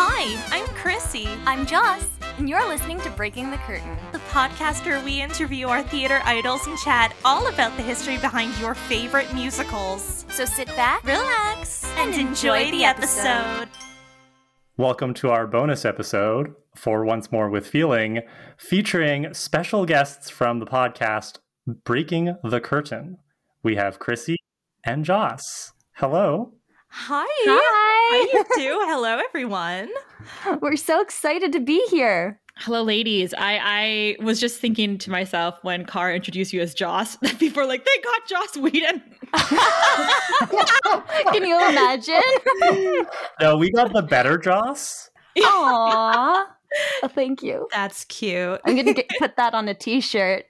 Hi, I'm Chrissy. I'm Joss. And you're listening to Breaking the Curtain, the podcast where we interview our theater idols and chat all about the history behind your favorite musicals. So sit back, relax, and enjoy the episode. Welcome to our bonus episode for Once More with Feeling, featuring special guests from the podcast Breaking the Curtain. We have Chrissy and Joss. Hello. Hi. Hi. How you do? Hello, everyone. We're so excited to be here. Hello, ladies. I was just thinking to myself when Kara introduced you as Joss, that people were like, they got Joss Whedon. Can you imagine? No, we got the better Joss. Aww. Oh, thank you. That's cute. I'm going to put that on a t-shirt.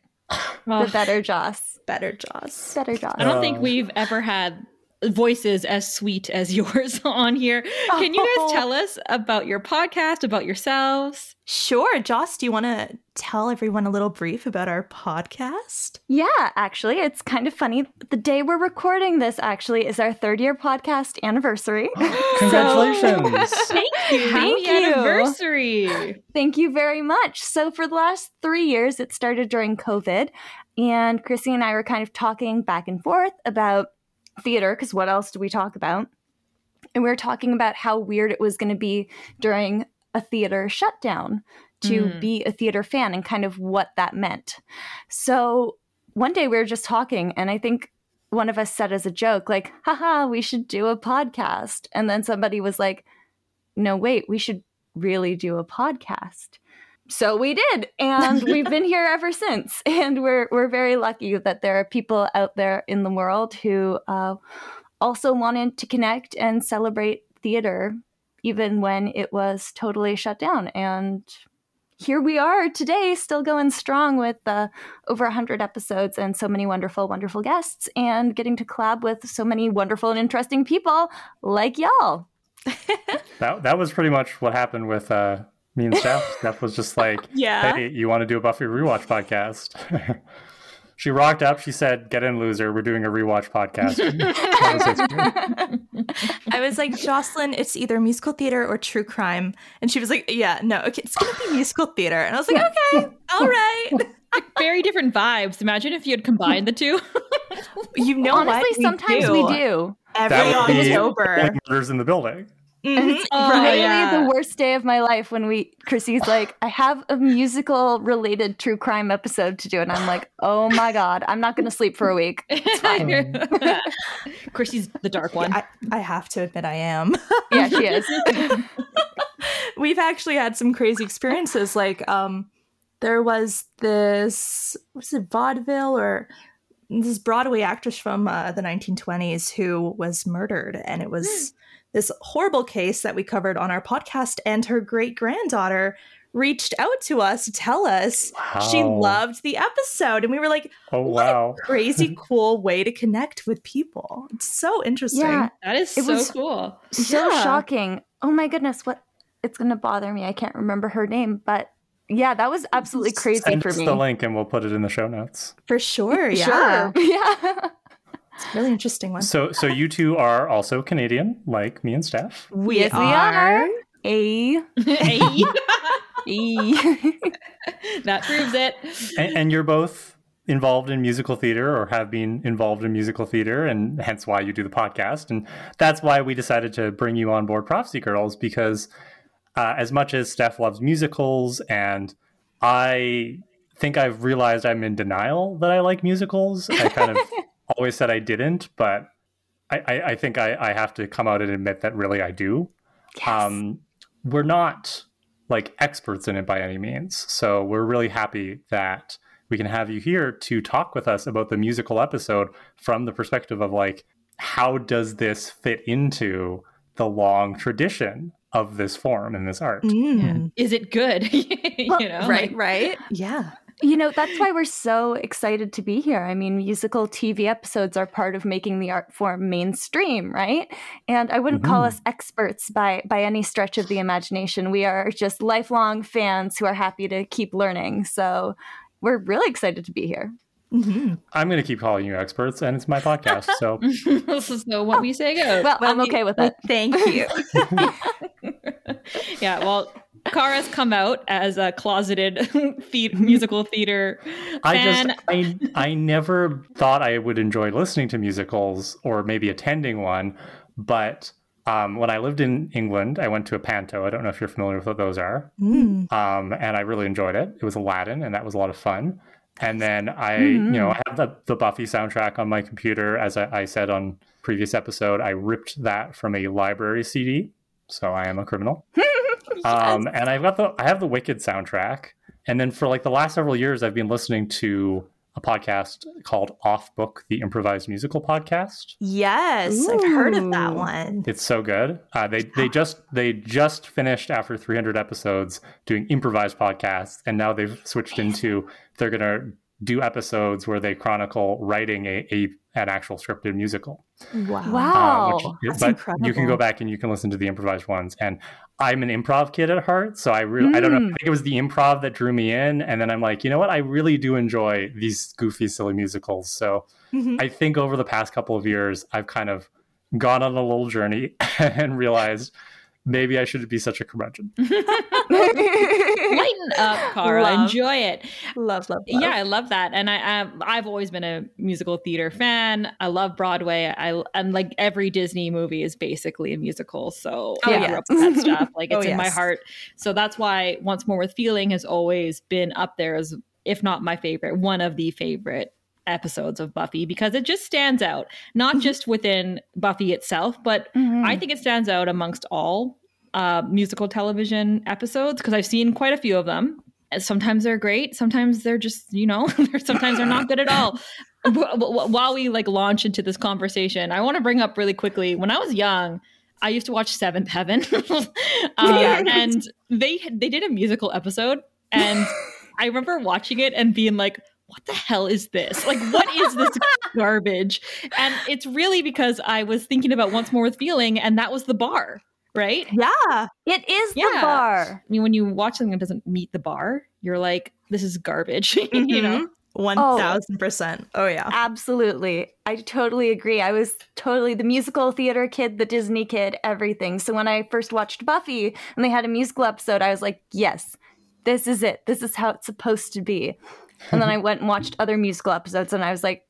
The better Joss. Better Joss. Better Joss. I don't think we've ever had voices as sweet as yours on here. Can you guys tell us about your podcast, about yourselves? Sure. Joss, do you want to tell everyone a little brief about our podcast? Yeah, actually, it's kind of funny. The day we're recording this actually is our 3rd year podcast anniversary. Congratulations. Thank you. Happy anniversary. Thank you very much. So for the last 3 years, it started during COVID, and Chrissy and I were kind of talking back and forth about theater, because what else do we talk about? And we were talking about how weird it was going to be during a theater shutdown to be a theater fan and kind of what that meant. So one day we were just talking, and I think one of us said as a joke, like, haha, we should do a podcast. And then somebody was like, no, wait, we should really do a podcast. So we did, and we've been here ever since. And we're very lucky that there are people out there in the world who also wanted to connect and celebrate theater, even when it was totally shut down. And here we are today, still going strong with over 100 episodes and so many wonderful, wonderful guests, and getting to collab with so many wonderful and interesting people like y'all. That was pretty much what happened with me and Steph was just like, yeah. Hey, you want to do a Buffy rewatch podcast? She rocked up. She said, get in, loser. We're doing a rewatch podcast. I was like, Jocelyn, it's either musical theater or true crime. And she was like, yeah, no, okay, it's going to be musical theater. And I was like, okay, all right. Very different vibes. Imagine if you had combined the two. Honestly, sometimes we do. Everyone is over. Like murders in the building. And it's really the worst day of my life when Chrissy's like, I have a musical related true crime episode to do, and I'm like, oh my god, I'm not gonna sleep for a week. It's fine. Chrissy's the dark one. Yeah, I have to admit I am. Yeah, she is. We've actually had some crazy experiences. Like there was this Broadway actress from the 1920s who was murdered, and it was this horrible case that we covered on our podcast, and her great-granddaughter reached out to us to tell us she loved the episode. And we were like, a crazy cool way to connect with people. It's so interesting. Yeah, that is so cool. So shocking. Oh my goodness, it's going to bother me. I can't remember her name, but yeah, that was absolutely crazy for me. Send us the link and we'll put it in the show notes. For sure, yeah. Sure. Yeah. It's a really interesting one. So you two are also Canadian, like me and Steph. We are. That proves it. And you're both involved in musical theater, or have been involved in musical theater, and hence why you do the podcast. And that's why we decided to bring you on board Prophecy Girls, because as much as Steph loves musicals, and I think I've realized I'm in denial that I like musicals. I kind of always said I didn't, but I think I have to come out and admit that really I do. Yes. We're not like experts in it by any means. So we're really happy that we can have you here to talk with us about the musical episode from the perspective of like, how does this fit into the long tradition of this form and this art? Is it good? Right. Yeah. You know, that's why we're so excited to be here. I mean, musical TV episodes are part of making the art form mainstream, right? And I wouldn't call us experts by any stretch of the imagination. We are just lifelong fans who are happy to keep learning. So we're really excited to be here. Mm-hmm. I'm going to keep calling you experts, and it's my podcast. So this is what we say goes. Well, I'm okay with it. Thank you. Yeah, well, Kara's come out as a closeted musical theater fan. I never thought I would enjoy listening to musicals or maybe attending one, but when I lived in England, I went to a panto. I don't know if you're familiar with what those are. Mm. And I really enjoyed it. It was Aladdin, and that was a lot of fun. And then I have the Buffy soundtrack on my computer. As I said on previous episode, I ripped that from a library CD. So I am a criminal. Yes. And I have the Wicked soundtrack. And then for like the last several years, I've been listening to a podcast called Off Book: The Improvised Musical Podcast. Yes. Ooh. I've heard of that one. It's so good. They just finished after 300 episodes doing improvised podcasts, and now they've switched into, they're going to do episodes where they chronicle writing an actual scripted musical. Wow. That's incredible. You can go back and you can listen to the improvised ones. And I'm an improv kid at heart, so I don't know. I think it was the improv that drew me in. And then I'm like, you know what? I really do enjoy these goofy, silly musicals. So I think over the past couple of years, I've kind of gone on a little journey and realized maybe I shouldn't be such a curmudgeon. Lighten up, Kara. Love. Enjoy it. Love. Yeah, I love that. And I've always been a musical theater fan. I love Broadway. And like every Disney movie is basically a musical. So I grew up with that stuff. Like it's in my heart. So that's why Once More with Feeling has always been up there as, if not my favorite, one of the favorite episodes of Buffy, because it just stands out, not just within Buffy itself, but I think it stands out amongst all musical television episodes, because I've seen quite a few of them. Sometimes they're great, sometimes they're just, you know, sometimes they're not good at all. While we like launch into this conversation, I want to bring up really quickly, when I was young, I used to watch Seventh Heaven. And they did a musical episode, and I remember watching it and being like, what the hell is this? Like, what is this garbage? And it's really because I was thinking about Once More with Feeling, and that was the bar, right? Yeah, it is the bar. I mean, when you watch something that doesn't meet the bar, you're like, this is garbage, you know? 1000%. Oh, yeah. Absolutely. I totally agree. I was totally the musical theater kid, the Disney kid, everything. So when I first watched Buffy and they had a musical episode, I was like, yes, this is it. This is how it's supposed to be. And then I went and watched other musical episodes, and I was like,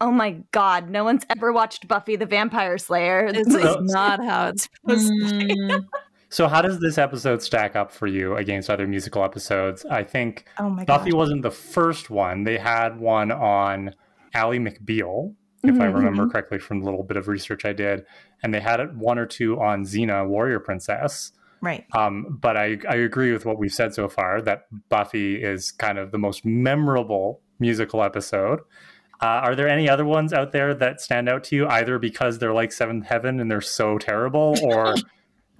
oh my God, no one's ever watched Buffy the Vampire Slayer. This is not how it's supposed to be. So how does this episode stack up for you against other musical episodes? I think Buffy wasn't the first one. They had one on Ally McBeal, if I remember correctly from a little bit of research I did. And they had one or two on Xena, Warrior Princess. Right. But I agree with what we've said so far, that Buffy is kind of the most memorable musical episode. Are there any other ones out there that stand out to you, either because they're like Seventh Heaven and they're so terrible, or,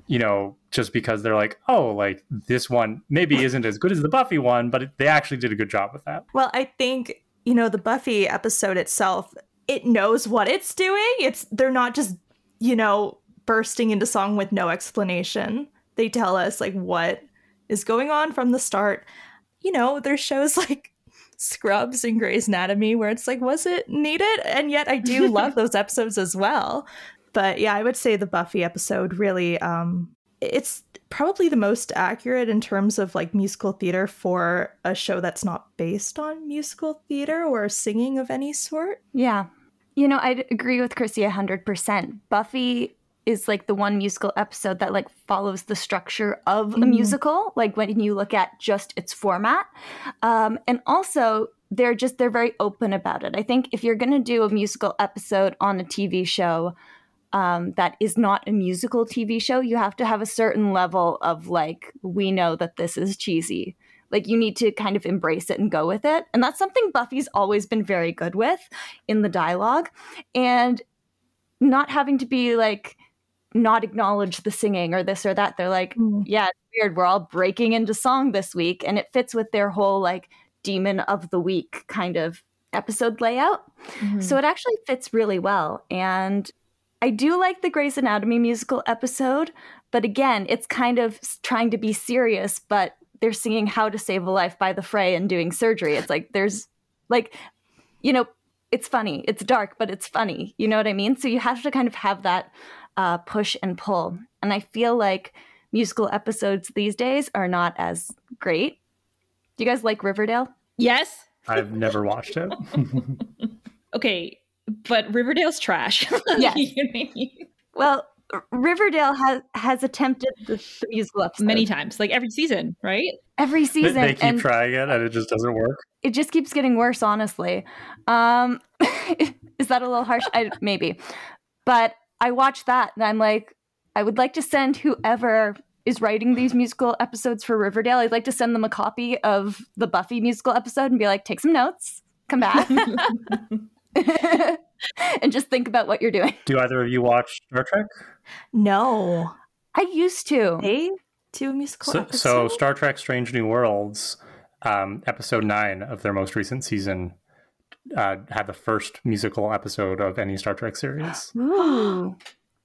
you know, just because they're like, oh, like this one maybe isn't as good as the Buffy one, but they actually did a good job with that? Well, I think, you know, the Buffy episode itself, it knows what it's doing. They're not just, you know, bursting into song with no explanation. They tell us, like, what is going on from the start. You know, there's shows like Scrubs and Grey's Anatomy where it's like, was it needed? And yet I do love those episodes as well. But yeah, I would say the Buffy episode really, it's probably the most accurate in terms of like musical theater for a show that's not based on musical theater or singing of any sort. Yeah. You know, I'd agree with Chrissy 100%. Buffy is like the one musical episode that like follows the structure of a musical, like when you look at just its format. And also they're very open about it. I think if you're going to do a musical episode on a TV show that is not a musical TV show, you have to have a certain level of like, we know that this is cheesy. Like you need to kind of embrace it and go with it. And that's something Buffy's always been very good with in the dialogue, and not having to be like, not acknowledge the singing or this or that. They're like, yeah, it's weird. We're all breaking into song this week. And it fits with their whole like demon of the week kind of episode layout. So it actually fits really well. And I do like the Grey's Anatomy musical episode, but again, it's kind of trying to be serious, but they're singing How to Save a Life by the Fray and doing surgery. It's like, there's like, you know, it's funny, it's dark, but it's funny. You know what I mean? So you have to kind of have that push and pull. And I feel like musical episodes these days are not as great. Do you guys like Riverdale? Yes. I've never watched it. Okay, but Riverdale's trash. Yes. Well, Riverdale has attempted the musical episode many times, like every season, right? Every season. They keep trying it and it just doesn't work. It just keeps getting worse, honestly. Is that a little harsh? Maybe. But I watched that and I'm like, I would like to send whoever is writing these musical episodes for Riverdale, I'd like to send them a copy of the Buffy musical episode and be like, take some notes, come back. And just think about what you're doing. Do either of you watch Star Trek? No. I used to. Hey, to a musical episode? So Star Trek: Strange New Worlds, episode 9 of their most recent season, had the first musical episode of any Star Trek series. Ooh.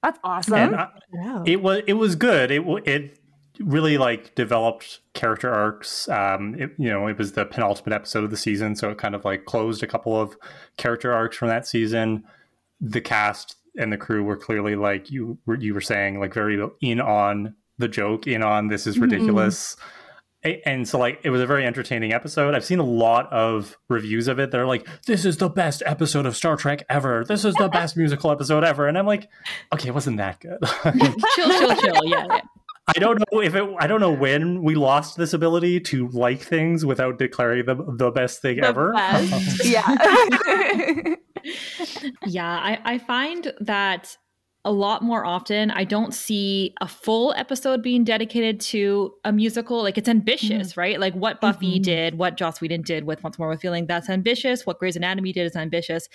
That's awesome. And wow. It was good. It really like developed character arcs. It was the penultimate episode of the season, so it kind of like closed a couple of character arcs from that season. The cast and the crew were clearly, like you were saying, like very in on the joke, in on this is ridiculous. Mm-hmm. And so, like, it was a very entertaining episode. I've seen a lot of reviews of it. They're like, this is the best episode of Star Trek ever. This is the best musical episode ever. And I'm like, okay, it wasn't that good. chill. Yeah. I don't know when we lost this ability to like things without declaring them the best thing ever. Best. Yeah. Yeah, I find that a lot more often, I don't see a full episode being dedicated to a musical. Like, it's ambitious, right? Like, what Buffy did, what Joss Whedon did with Once More with Feeling, that's ambitious. What Grey's Anatomy did is ambitious.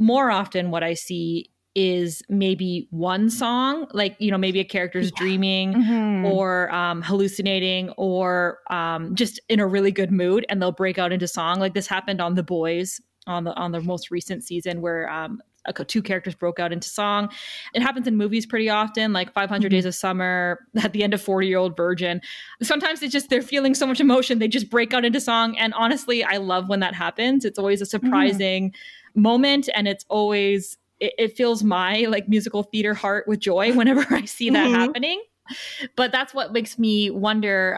More often, what I see is maybe one song, like, you know, maybe a character's dreaming or hallucinating or just in a really good mood, and they'll break out into song. Like, this happened on The Boys on the most recent season, where two characters broke out into song. It happens in movies pretty often, like 500 Days of Summer, at the end of 40-Year-Old Virgin. Sometimes it's just they're feeling so much emotion, they just break out into song. And honestly, I love when that happens. It's always a surprising moment, and it's always it fills my like musical theater heart with joy whenever I see that happening. But that's what makes me wonder,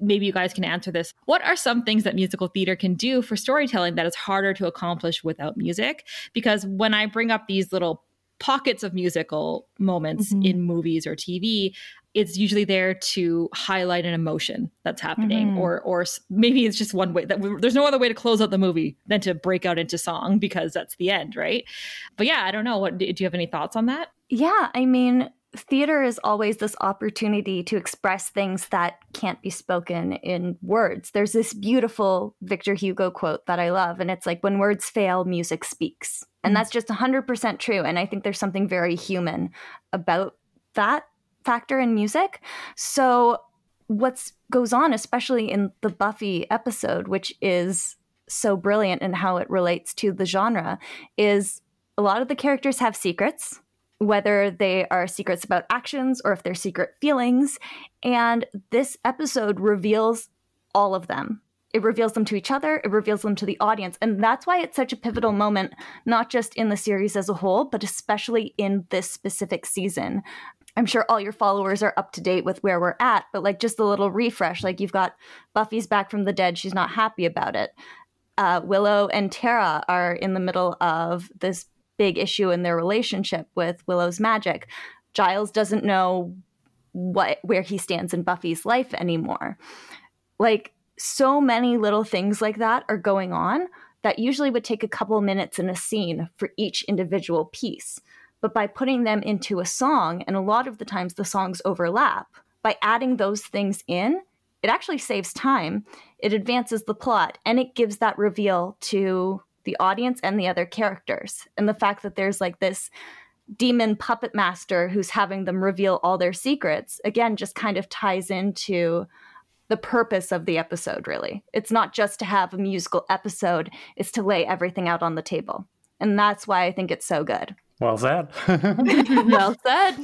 maybe you guys can answer this. What are some things that musical theater can do for storytelling that is harder to accomplish without music? Because when I bring up these little pockets of musical moments in movies or TV, it's usually there to highlight an emotion that's happening, or maybe it's just one way that there's no other way to close out the movie than to break out into song, because that's the end, right? But yeah, I don't know. What do you have any thoughts on that? Yeah, I mean, theater is always this opportunity to express things that can't be spoken in words. There's this beautiful Victor Hugo quote that I love, and it's like, when words fail, music speaks. And that's just 100% true. And I think there's something very human about that factor in music. So what goes on, especially in the Buffy episode, which is so brilliant in how it relates to the genre, is a lot of the characters have secrets, whether they are secrets about actions or if they're secret feelings. And this episode reveals all of them. It reveals them to each other. It reveals them to the audience. And that's why it's such a pivotal moment, not just in the series as a whole, but especially in this specific season. I'm sure all your followers are up to date with where we're at, but like just a little refresh, like you've got Buffy's back from the dead. She's not happy about it. Willow and Tara are in the middle of this big issue in their relationship with Willow's magic. Giles doesn't know where he stands in Buffy's life anymore. Like, so many little things like that are going on that usually would take a couple minutes in a scene for each individual piece. But by putting them into a song, and a lot of the times the songs overlap, by adding those things in, it actually saves time, it advances the plot, and it gives that reveal to the audience and the other characters. And the fact that there's like this demon puppet master who's having them reveal all their secrets, again, just kind of ties into the purpose of the episode, really. It's not just to have a musical episode, it's to lay everything out on the table. And that's why I think it's so good. Well said. Well said.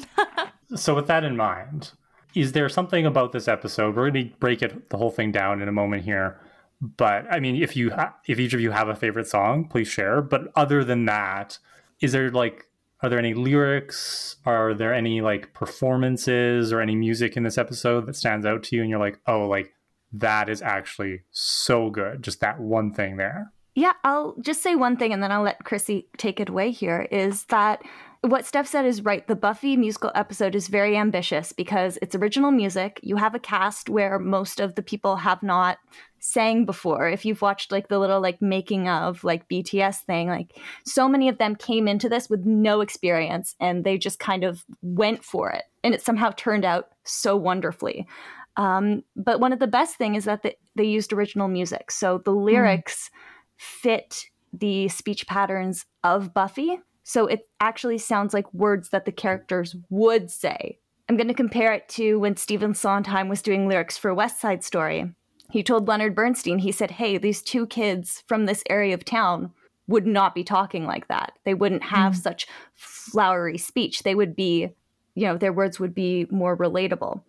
So with that in mind, is there something about this episode? We're going to break the whole thing down in a moment here. But I mean, if each of you have a favorite song, please share. But other than that, is there like a Are there any lyrics? Are there any like performances or any music in this episode that stands out to you and you're like, oh, like that is actually so good, just that one thing there? Yeah, I'll just say one thing and then I'll let Chrissy take it away here, is that what Steph said is right. The Buffy musical episode is very ambitious because it's original music. You have a cast where most of the people have not sang before. If you've watched like the little like making of like BTS thing, like so many of them came into this with no experience and they just kind of went for it. And it somehow turned out so wonderfully. But one of the best thing is that they used original music. So the lyrics fit the speech patterns of Buffy. So it actually sounds like words that the characters would say. I'm going to compare it to when Stephen Sondheim was doing lyrics for West Side Story. He told Leonard Bernstein, he said, hey, these two kids from this area of town would not be talking like that. They wouldn't have such flowery speech. They would be, you know, their words would be more relatable.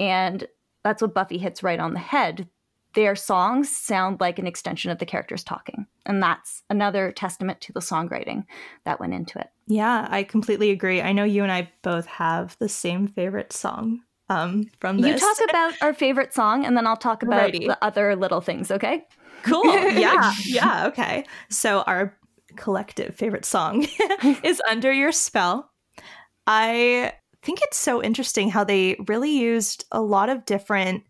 And that's what Buffy hits right on the head. Their songs sound like an extension of the characters talking. And that's another testament to the songwriting that went into it. Yeah, I completely agree. I know you and I both have the same favorite song from this. You talk about our favorite song, and then I'll talk about the other little things, okay? Cool. Yeah. Yeah, okay. So our collective favorite song is Under Your Spell. I think it's so interesting how they really used a lot of different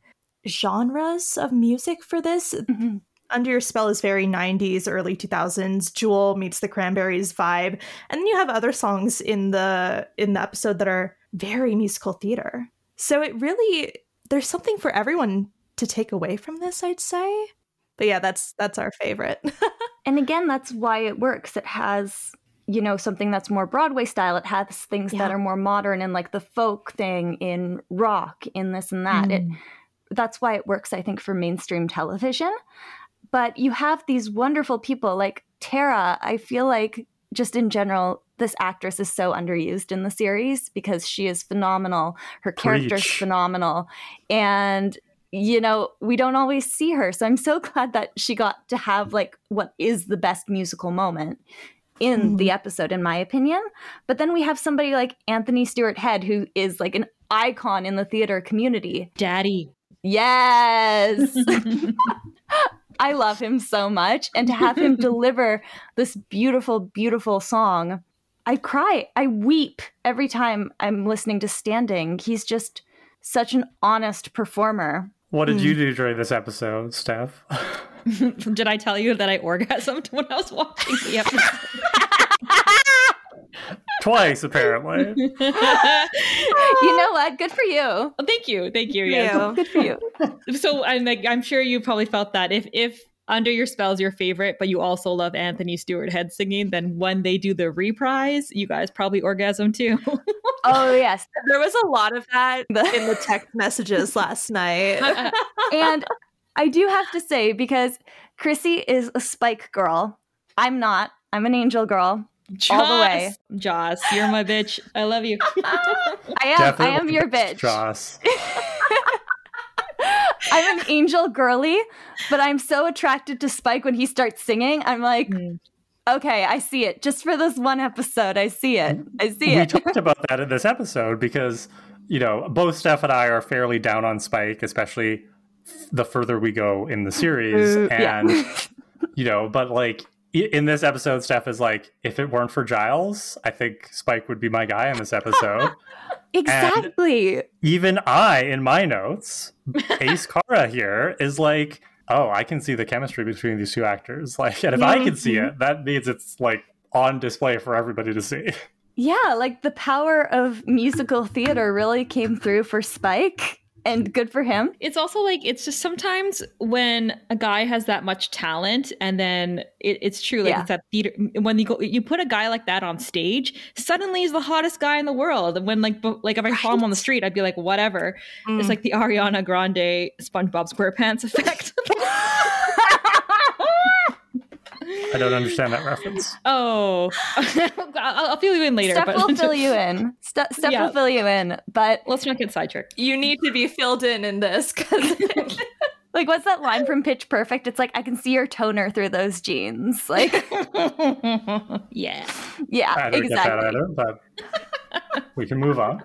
genres of music for this. Mm-hmm. Under Your Spell is very 90s, early 2000s, Jewel meets the Cranberries vibe. And then you have other songs in the episode that are very musical theater. So it really, there's something for everyone to take away from this, I'd say. But yeah, that's our favorite. And again, that's why it works. It has, you know, something that's more Broadway style. It has things that are more modern and like the folk thing in rock, in this and that. That's why it works, I think, for mainstream television. But you have these wonderful people like Tara. I feel like just in general, this actress is so underused in the series because she is phenomenal. Her character's phenomenal. And, you know, we don't always see her. So I'm so glad that she got to have like what is the best musical moment in the episode, in my opinion. But then we have somebody like Anthony Stewart Head, who is like an icon in the theater community. Daddy. Yes. I love him so much. And to have him deliver this beautiful, beautiful song, I cry. I weep every time I'm listening to Standing. He's just such an honest performer. What did you do during this episode, Steph? Did I tell you that I orgasmed when I was watching the episode? Twice, apparently. You know what? Good for you. Oh, thank you. Yeah, good for you. So I'm sure you probably felt that if Under Your Spell is your favorite, but you also love Anthony Stewart Head singing, then when they do the reprise, you guys probably orgasm too. Oh yes, there was a lot of that in the text messages last night. And I do have to say, because Chrissy is a Spike girl, I'm not. I'm an Angel girl. Joss, all the way. Joss, you're my bitch. I love you. I am your bitch. Joss. I'm an Angel girly, but I'm so attracted to Spike when he starts singing. I'm like, okay, I see it. Just for this one episode, I see it. We talked about that in this episode because, you know, both Steph and I are fairly down on Spike, especially the further we go in the series. You know, but like, in this episode, Steph is like, if it weren't for Giles, I think Spike would be my guy in this episode. Exactly. And even I, in my notes, Ace Kara here is like, oh, I can see the chemistry between these two actors. Like, and if I can see it, that means it's like on display for everybody to see. Yeah, like the power of musical theater really came through for Spike. And good for him. It's also like, it's just sometimes when a guy has that much talent, and then it's true, like it's that theater. When you put a guy like that on stage, suddenly he's the hottest guy in the world. And when like if I saw him on the street, I'd be like, whatever. It's like the Ariana Grande SpongeBob SquarePants effect. I don't understand that reference. Oh, I'll fill you in later. Steph will fill you in. But let's not get sidetracked. You need to be filled in this. Cause like, what's that line from Pitch Perfect? It's like, I can see your toner through those jeans. Like, yeah. Yeah, I didn't exactly. Get that either, but we can move on.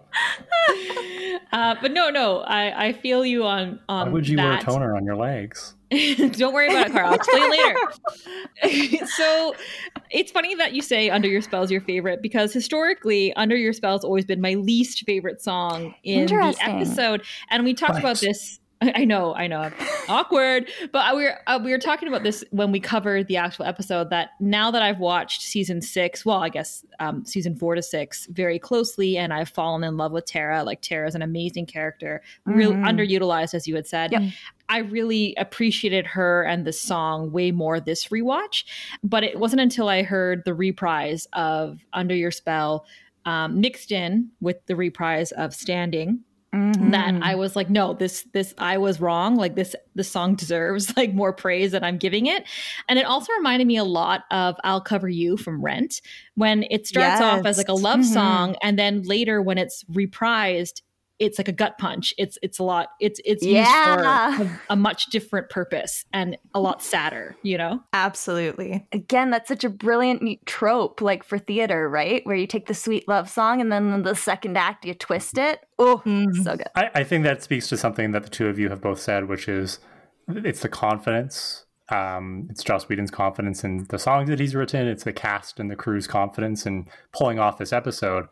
But no, I feel you on. Why would you wear a toner on your legs? Don't worry about it, Carl. I'll explain later. So it's funny that you say Under Your Spell is your favorite, because historically Under Your Spell has always been my least favorite song in the episode. And we talked about this. I know, awkward. But we were talking about this when we covered the actual episode, that now that I've watched season 6, well, I guess season 4 to 6 very closely, and I've fallen in love with Tara. Like, Tara's an amazing character, really underutilized, as you had said. Yep. I really appreciated her and the song way more this rewatch. But it wasn't until I heard the reprise of Under Your Spell mixed in with the reprise of Standing, mm-hmm. that I was like, no, this I was wrong. Like, this song deserves like more praise than I'm giving it. And it also reminded me a lot of I'll Cover You from Rent, when it starts off as like a love mm-hmm. song, and then later when it's reprised, it's like a gut punch. It's a lot. It's used for a much different purpose and a lot sadder, you know? Absolutely. Again, that's such a brilliant trope, like for theater, right? Where you take the sweet love song and then the second act, you twist it. Oh, so good. I think that speaks to something that the two of you have both said, which is it's the confidence. It's Joss Whedon's confidence in the songs that he's written. It's the cast and the crew's confidence in pulling off this episode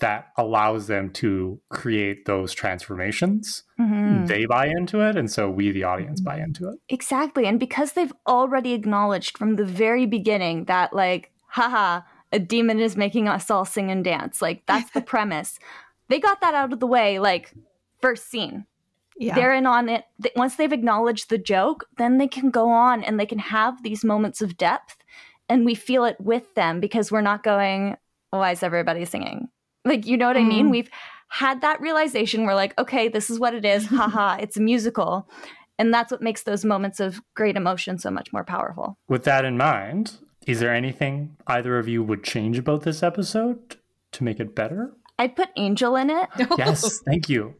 that allows them to create those transformations. Mm-hmm. They buy into it, and so we, the audience, buy into it. Exactly. And because they've already acknowledged from the very beginning that, like, haha, a demon is making us all sing and dance. Like, that's the premise. They got that out of the way, like, first scene. Yeah. They're in on it. Once they've acknowledged the joke, then they can go on and they can have these moments of depth, and we feel it with them because we're not going, why is everybody singing? Like, you know what I mean? We've had that realization. We're like, okay, this is what it is. Haha, it's a musical. And that's what makes those moments of great emotion so much more powerful. With that in mind, is there anything either of you would change about this episode to make it better? I'd put Angel in it. Yes, thank you.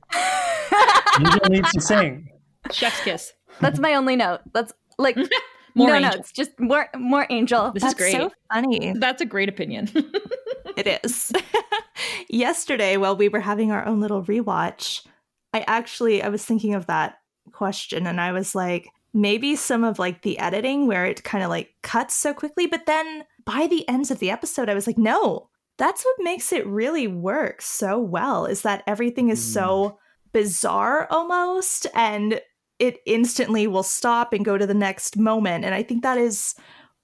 Angel needs to sing. Chef's kiss. That's my only note. That's like... More angels. Just more Angel. That's great. So funny. That's a great opinion. It is. Yesterday, while we were having our own little rewatch, I was thinking of that question, and I was like, maybe some of like the editing where it kind of like cuts so quickly, but then by the ends of the episode, I was like, no, that's what makes it really work so well, is that everything is so bizarre almost, and it instantly will stop and go to the next moment. And I think that is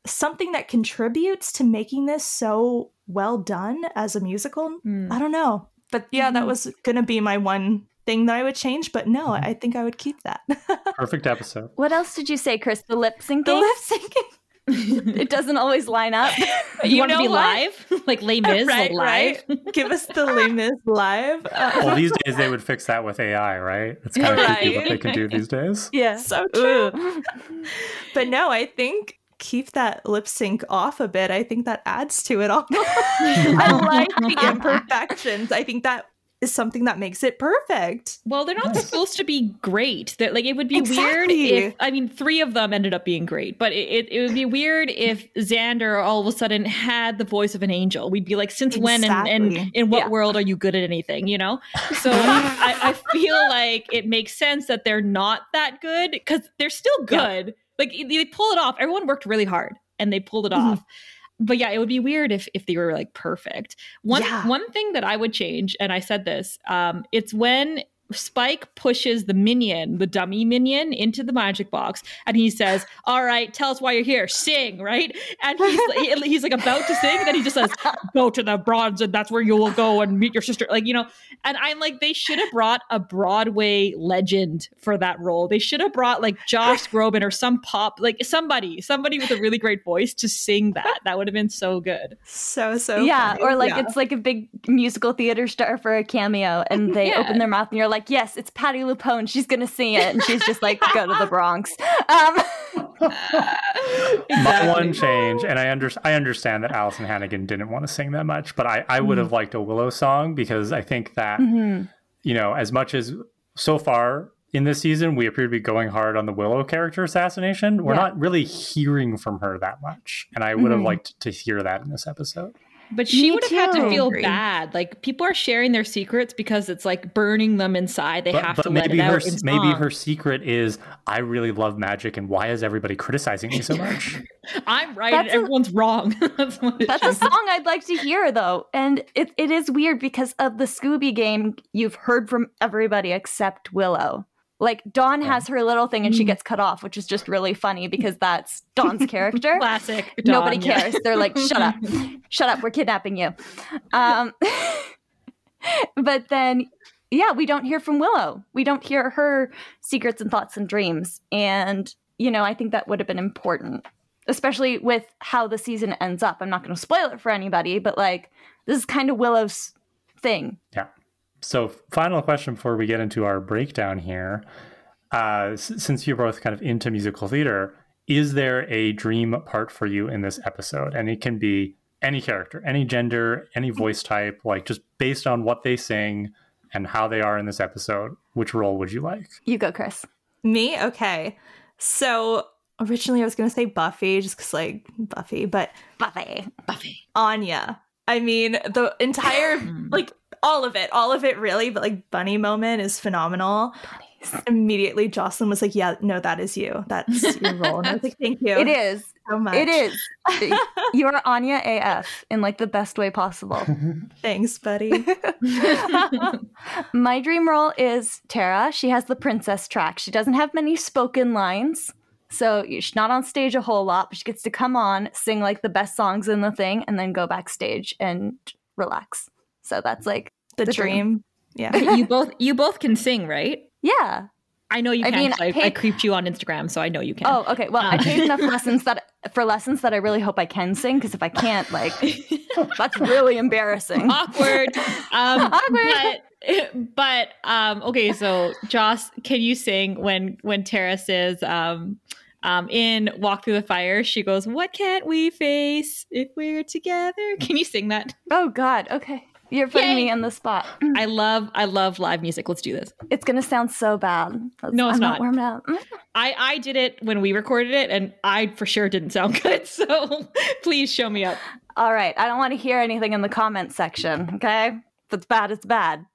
something that contributes to making this so well done as a musical. I don't know. But yeah, that was going to be my one thing that I would change. But no, I think I would keep that. Perfect episode. What else did you say, Chris? The lip syncing? The lip syncing. It doesn't always line up. You want to be live? Like Les Mis, right, live? Right. Give us the Les Mis live. Well, these days they would fix that with AI, right? It's kind of creepy what they can do these days. Yeah, so true. But no, I think keep that lip sync off a bit. I think that adds to it all. I like the imperfections. I think that is something that makes it perfect. Well, they're not supposed to be great. They're, like, it would be weird if, I mean, 3 of them ended up being great, but it would be weird if Xander all of a sudden had the voice of an angel. We'd be like, since when and in what world are you good at anything, you know? So I feel like it makes sense that they're not that good, because they're still good. Yeah. Like, they pull it off. Everyone worked really hard and they pulled it off. But yeah, it would be weird if they were like perfect. One thing that I would change, and I said this, it's when Spike pushes the minion, the dummy minion, into the magic box, and he says, all right, tell us why you're here, sing, right? And he's like about to sing, and then he just says, go to the bronze, and that's where you will go and meet your sister, like, you know. And I'm like, they should have brought a Broadway legend for that role. They should have brought like Josh Groban or some pop, like somebody with a really great voice to sing that would have been so good. So yeah, funny. Or like it's like a big musical theater star for a cameo, and they open their mouth and you're like, yes, it's Patti LuPone. She's going to sing it. And she's just like, go to the Bronx. My one change, and I understand that Allison Hannigan didn't want to sing that much, but I would have liked a Willow song, because I think that, you know, as much as so far in this season, we appear to be going hard on the Willow character assassination, we're not really hearing from her that much. And I would have liked to hear that in this episode. But she would have had to feel bad. Like, people are sharing their secrets because it's like burning them inside. They have to let it out. Maybe her secret is, I really love magic, and why is everybody criticizing me so much? I'm right and everyone's wrong. That's a song I'd like to hear, though. And it is weird because of the Scooby game, you've heard from everybody except Willow. Like, Dawn has her little thing and she gets cut off, which is just really funny because that's Dawn's character. Classic Dawn. Nobody cares. They're like, shut up. Shut up. We're kidnapping you. But then, yeah, we don't hear from Willow. We don't hear her secrets and thoughts and dreams. And, you know, I think that would have been important, especially with how the season ends up. I'm not going to spoil it for anybody, but, like, this is kind of Willow's thing. Yeah. So final question before we get into our breakdown here, since you're both kind of into musical theater, is there a dream part for you in this episode? And it can be any character, any gender, any voice type, like just based on what they sing and how they are in this episode, which role would you like? You go, Chris. Me? Okay. So originally I was going to say Buffy, just because like Buffy, but... Buffy. Anya. I mean, the entire, like... All of it really, but like Bunny moment is phenomenal. Bunnies. Immediately Jocelyn was like, yeah, no, that is you. That's your role. And I was like, thank you. It is. So much. It is. You're Anya AF in like the best way possible. Thanks, buddy. My dream role is Tara. She has the princess track. She doesn't have many spoken lines. So she's not on stage a whole lot, but she gets to come on, sing like the best songs in the thing, and then go backstage and relax. So that's like the dream. Yeah. But you both can sing, right? Yeah. I know you can. I creeped you on Instagram, so I know you can. Oh, okay. Well, I paid enough lessons that I really hope I can sing, because if I can't, like, that's really embarrassing. Awkward. Awkward. But okay, so Joss, can you sing when Tara says in Walk Through the Fire, she goes, "What can't we face if we're together?" Can you sing that? Oh God. Okay. You're putting me on the spot. I love live music. Let's do this. It's going to sound so bad. I'm not warmed up. I did it when we recorded it, and I for sure didn't sound good. So please show me up. All right. I don't want to hear anything in the comments section, okay? If it's bad, it's bad.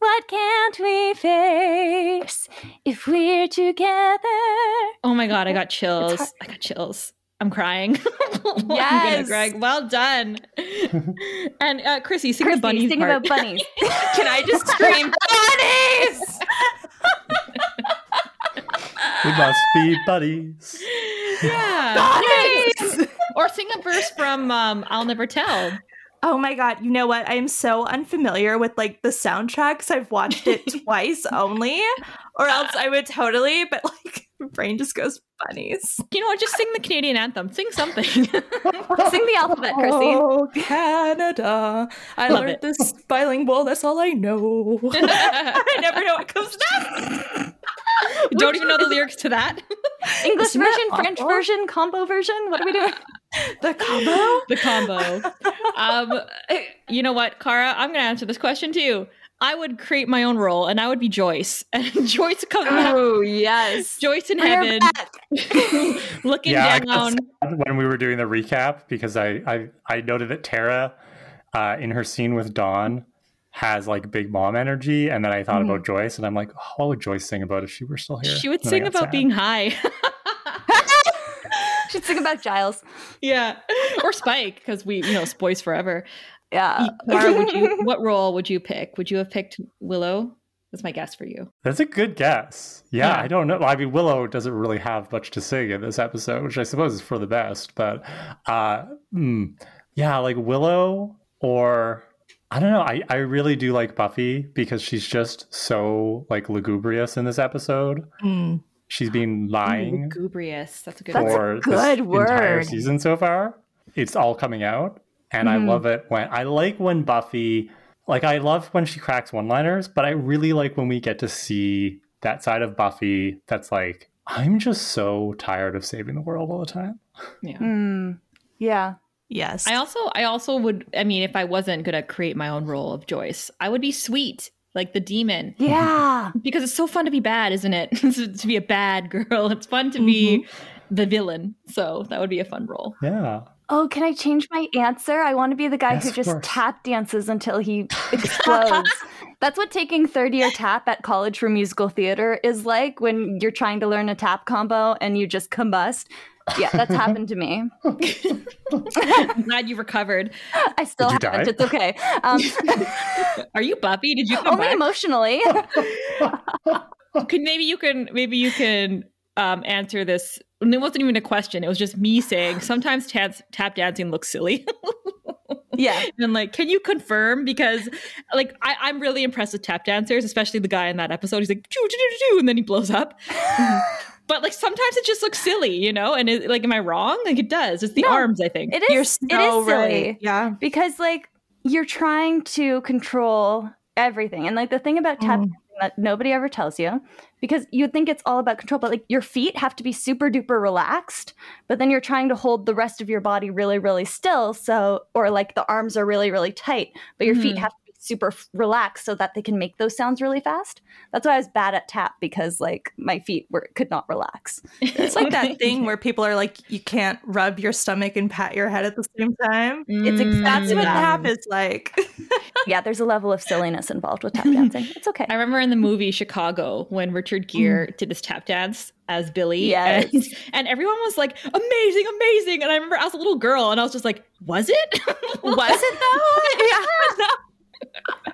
What can't we face if we're together? Oh, my God. I got chills. I'm crying. Yes, Greg. Well done. And Chrissy, sing the bunnies. Sing about bunnies. Can I just scream bunnies? We must be buddies. Yeah, bunnies. Or sing a verse from "I'll Never Tell." Oh my God! You know what? I am so unfamiliar with like the soundtracks. I've watched it twice only, or else I would totally. But like, my brain just goes bunnies. You know what? Just sing the Canadian anthem. Sing something. Sing the alphabet, Chrissy. Oh, Canada! I love learned it. This bilingual. That's all I know. I never know what comes next. Don't even know the lyrics to that. English Isn't version, French version, combo version. What are we doing? The combo. You know what, Kara? I'm going to answer this question too. I would create my own role, and I would be Joyce. And Joyce comes out. Oh, yes. Joyce in heaven. Looking down. When we were doing the recap, because I noted that Tara, in her scene with Dawn, has like big mom energy, and then I thought about Joyce, and I'm like, oh, what would Joyce sing about if she were still here? She would sing about being high. She'd sing about Giles. Yeah. Or Spike, because we, it's boys forever. Yeah. Mara, what role would you pick? Would you have picked Willow? That's my guess for you. That's a good guess. Yeah. I don't know. I mean, Willow doesn't really have much to sing in this episode, which I suppose is for the best, but like Willow, or... I don't know. I really do like Buffy because she's just so like lugubrious in this episode. Mm. She's been lying. Lugubrious. That's a good word. For this entire season so far. It's all coming out. And I love it when Buffy, like I love when she cracks one-liners, but I really like when we get to see that side of Buffy that's like, I'm just so tired of saving the world all the time. Yeah. Mm. Yeah. Yes. I also would, I mean, if I wasn't going to create my own role of Joyce, I would be Sweet, like the demon. Yeah. Because it's so fun to be bad, isn't it? To be a bad girl. It's fun to be the villain. So that would be a fun role. Yeah. Oh, can I change my answer? I want to be the guy who just tap dances until he explodes. That's what taking third year tap at College for Musical Theater is like when you're trying to learn a tap combo and you just combust. Yeah, that's happened to me. I'm glad you recovered. I still haven't. It's okay. Are you Buffy? Did you come only back? Emotionally? Maybe you can answer this. And it wasn't even a question. It was just me saying sometimes tap dancing looks silly. Yeah. And like, can you confirm? Because like, I'm really impressed with tap dancers, especially the guy in that episode. He's like, doo, doo, doo, doo, and then he blows up. But like, sometimes it just looks silly, you know? And it, like, am I wrong? Like it does. It's the arms, I think. It is silly. Right. Yeah. Because like, you're trying to control everything. And like the thing about tap dancing that nobody ever tells you, because you think it's all about control, but like your feet have to be super duper relaxed, but then you're trying to hold the rest of your body really, really still. So, or like the arms are really, really tight, but your feet have to be super relaxed so that they can make those sounds really fast. That's why I was bad at tap, because like my feet could not relax. It's like that thing where people are like, you can't rub your stomach and pat your head at the same time. It's exactly that's what tap is like. Yeah, there's a level of silliness involved with tap dancing. It's okay. I remember in the movie Chicago when Richard Gere did this tap dance as Billy. Yes. And everyone was like, amazing, amazing. And I remember I was a little girl and I was just like, was it? Was it though? Yeah.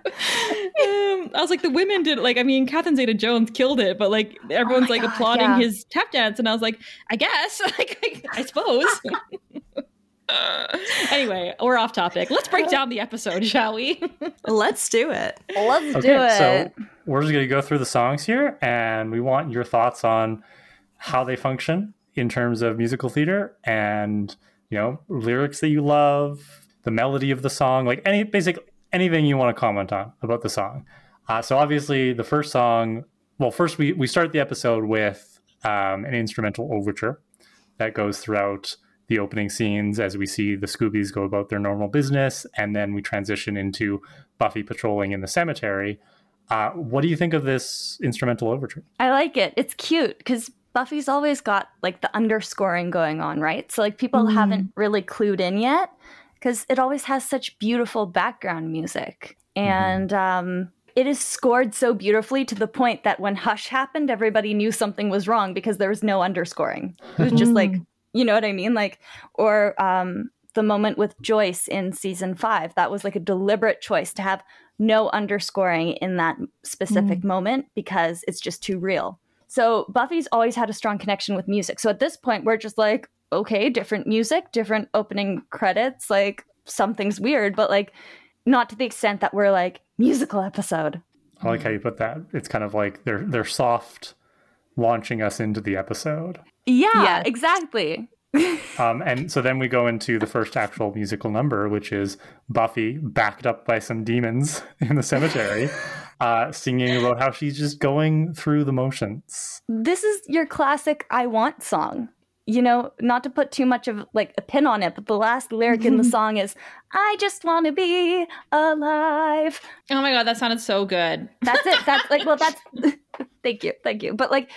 I was like, the women did, like, I mean, Catherine Zeta-Jones killed it, but like everyone's applauding his tap dance, and I was like, I guess, like, I suppose. Anyway, we're off topic. Let's break down the episode, shall we? Let's do it. Let's do it. So we're just gonna go through the songs here, and we want your thoughts on how they function in terms of musical theater, and you know, lyrics that you love, the melody of the song, like anything you want to comment on about the song. So obviously the first song, first we start the episode with an instrumental overture that goes throughout the opening scenes as we see the Scoobies go about their normal business. And then we transition into Buffy patrolling in the cemetery. What do you think of this instrumental overture? I like it. It's cute because Buffy's always got like the underscoring going on, right? So like people haven't really clued in yet, because it always has such beautiful background music. And it is scored so beautifully to the point that when Hush happened, everybody knew something was wrong because there was no underscoring. It was just like, you know what I mean? Like, or the moment with Joyce in season 5, that was like a deliberate choice to have no underscoring in that specific moment because it's just too real. So Buffy's always had a strong connection with music. So at this point, we're just like, okay, different music, different opening credits, like something's weird, but like not to the extent that we're like, musical episode. I like how you put that. It's kind of like they're soft launching us into the episode. Yeah, exactly. And so then we go into the first actual musical number, which is Buffy backed up by some demons in the cemetery, singing about how she's just going through the motions. This is your classic I Want song. You know, not to put too much of like a pin on it, but the last lyric in the song is, I just want to be alive. Oh my God, that sounded so good. That's it. That's like, well, that's, thank you. But like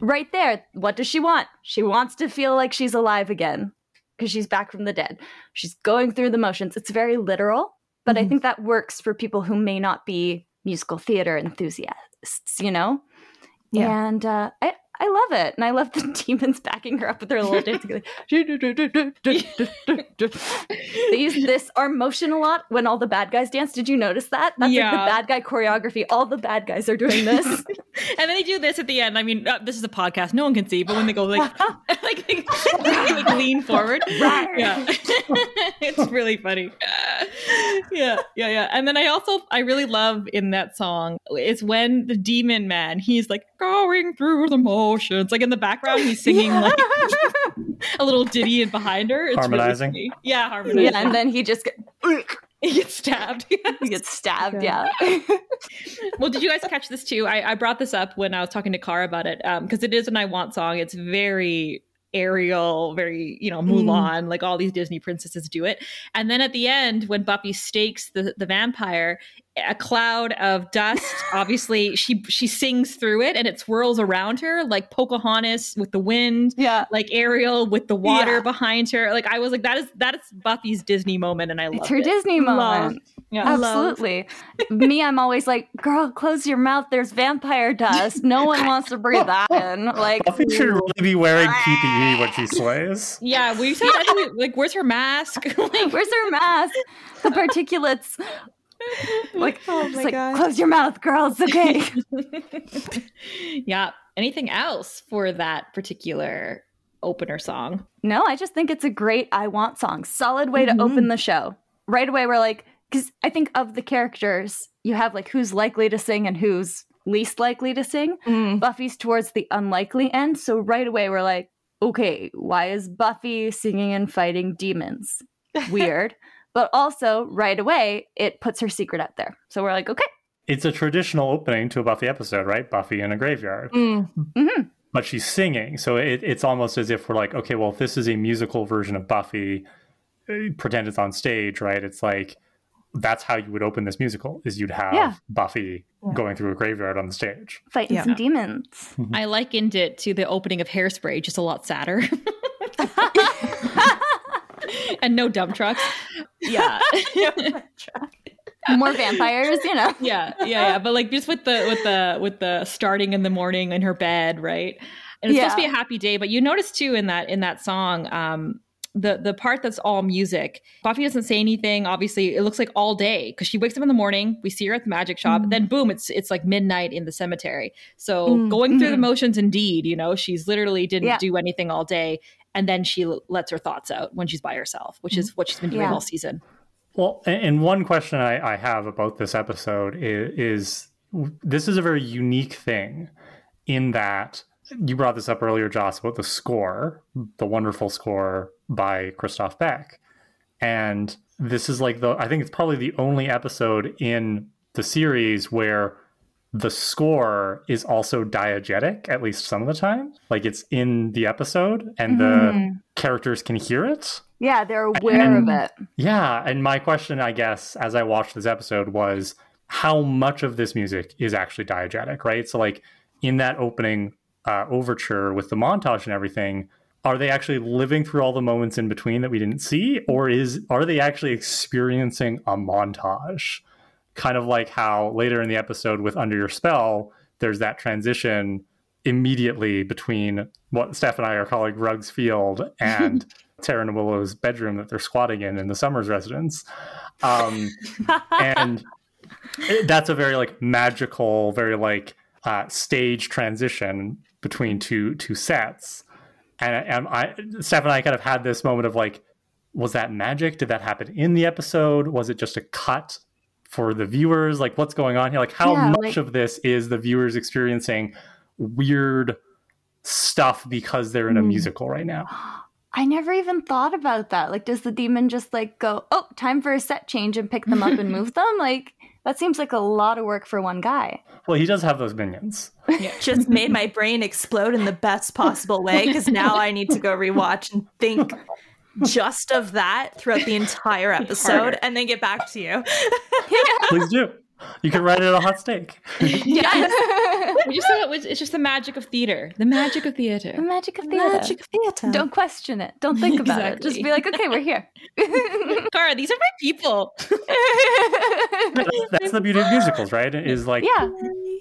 right there, what does she want? She wants to feel like she's alive again because she's back from the dead. She's going through the motions. It's very literal, but I think that works for people who may not be musical theater enthusiasts, you know? Yeah. And I love it. And I love the demons backing her up with their little dance. They use this arm motion a lot when all the bad guys dance. Did you notice that? That's like the bad guy choreography. All the bad guys are doing this. And then they do this at the end. I mean, this is a podcast. No one can see. But when they go like lean forward. Yeah. It's really funny. Yeah. And then I really love in that song, it's when the demon man, he's like going through the motions. Like in the background, he's singing like a little ditty in behind her. It's harmonizing. Really harmonizing. Yeah, and then he gets stabbed. Yes. He gets stabbed, yeah. Well, did you guys catch this too? I brought this up when I was talking to Kara about it, because it is an I Want song. It's very aerial, very, you know, Mulan, like all these Disney princesses do it. And then at the end, when Buffy stakes the vampire, a cloud of dust. Obviously, she sings through it and it swirls around her like Pocahontas with the wind, like Ariel with the water behind her. Like I was like, that is Buffy's Disney moment, and I love it. It's her Disney moment. Yeah. Absolutely. Me, I'm always like, girl, close your mouth. There's vampire dust. No one wants to breathe that in. Like, Buffy should really be wearing PPE when she slays. Yeah, we said, like, where's her mask? Like, where's her mask? The particulates. Like, oh my God. Close your mouth, girls. Okay. Yeah. Anything else for that particular opener song? No, I just think it's a great I Want song. Solid way to open the show. Right away, we're like, because I think of the characters, you have like who's likely to sing and who's least likely to sing. Buffy's towards the unlikely end. So right away, we're like, okay, why is Buffy singing and fighting demons? Weird. But also, right away, it puts her secret out there. So we're like, okay. It's a traditional opening to a Buffy episode, right? Buffy in a graveyard. But she's singing. So it's almost as if we're like, okay, well, if this is a musical version of Buffy, pretend it's on stage, right? It's like, that's how you would open this musical, is you'd have Buffy going through a graveyard on the stage. Fighting some demons. I likened it to the opening of Hairspray, just a lot sadder. And no dump trucks. Yeah. More vampires, you know. Yeah. But like just with the starting in the morning in her bed, right? And it's supposed to be a happy day, but you notice too in that song, the part that's all music. Buffy doesn't say anything, obviously. It looks like all day, because she wakes up in the morning, we see her at the magic shop, then boom, it's like midnight in the cemetery. So going through the motions indeed, you know, she's literally didn't do anything all day. And then she lets her thoughts out when she's by herself, which is what she's been doing all season. Well, and one question I have about this episode is this is a very unique thing in that you brought this up earlier, Joss, about the score, the wonderful score by Christoph Beck. And this is like I think it's probably the only episode in the series where the score is also diegetic, at least some of the time. Like, it's in the episode and the characters can hear it. Yeah, they're aware of it. Yeah, and my question, I guess, as I watched this episode was how much of this music is actually diegetic, right? So, like, in that opening overture with the montage and everything, are they actually living through all the moments in between that we didn't see? Or are they actually experiencing a montage? Kind of like how later in the episode with Under Your Spell, there's that transition immediately between what Steph and I are calling Rugg's Field and Tara and Willow's bedroom that they're squatting in the Summers residence. And that's a very like magical, very like stage transition between two sets. And Steph and I kind of had this moment of like, was that magic? Did that happen in the episode? Was it just a cut for the viewers? Like, what's going on here? Like, how much of this is the viewers experiencing weird stuff because they're in a musical right now? I never even thought about that. Like, does the demon just like go, oh, time for a set change, and pick them up and move them? Like, that seems like a lot of work for one guy. Well, he does have those minions. Yeah. Just made my brain explode in the best possible way, because now I need to go rewatch and think just of that throughout the entire episode and then get back to you. Please do. You can write it on a hot steak. Yes. It's just the magic of theater. The magic of theater. The magic of theater. The magic of theater. Don't question it. Don't think about it. Just be like, okay, we're here. Kara, these are my people. That's the beauty of musicals, right? Is like,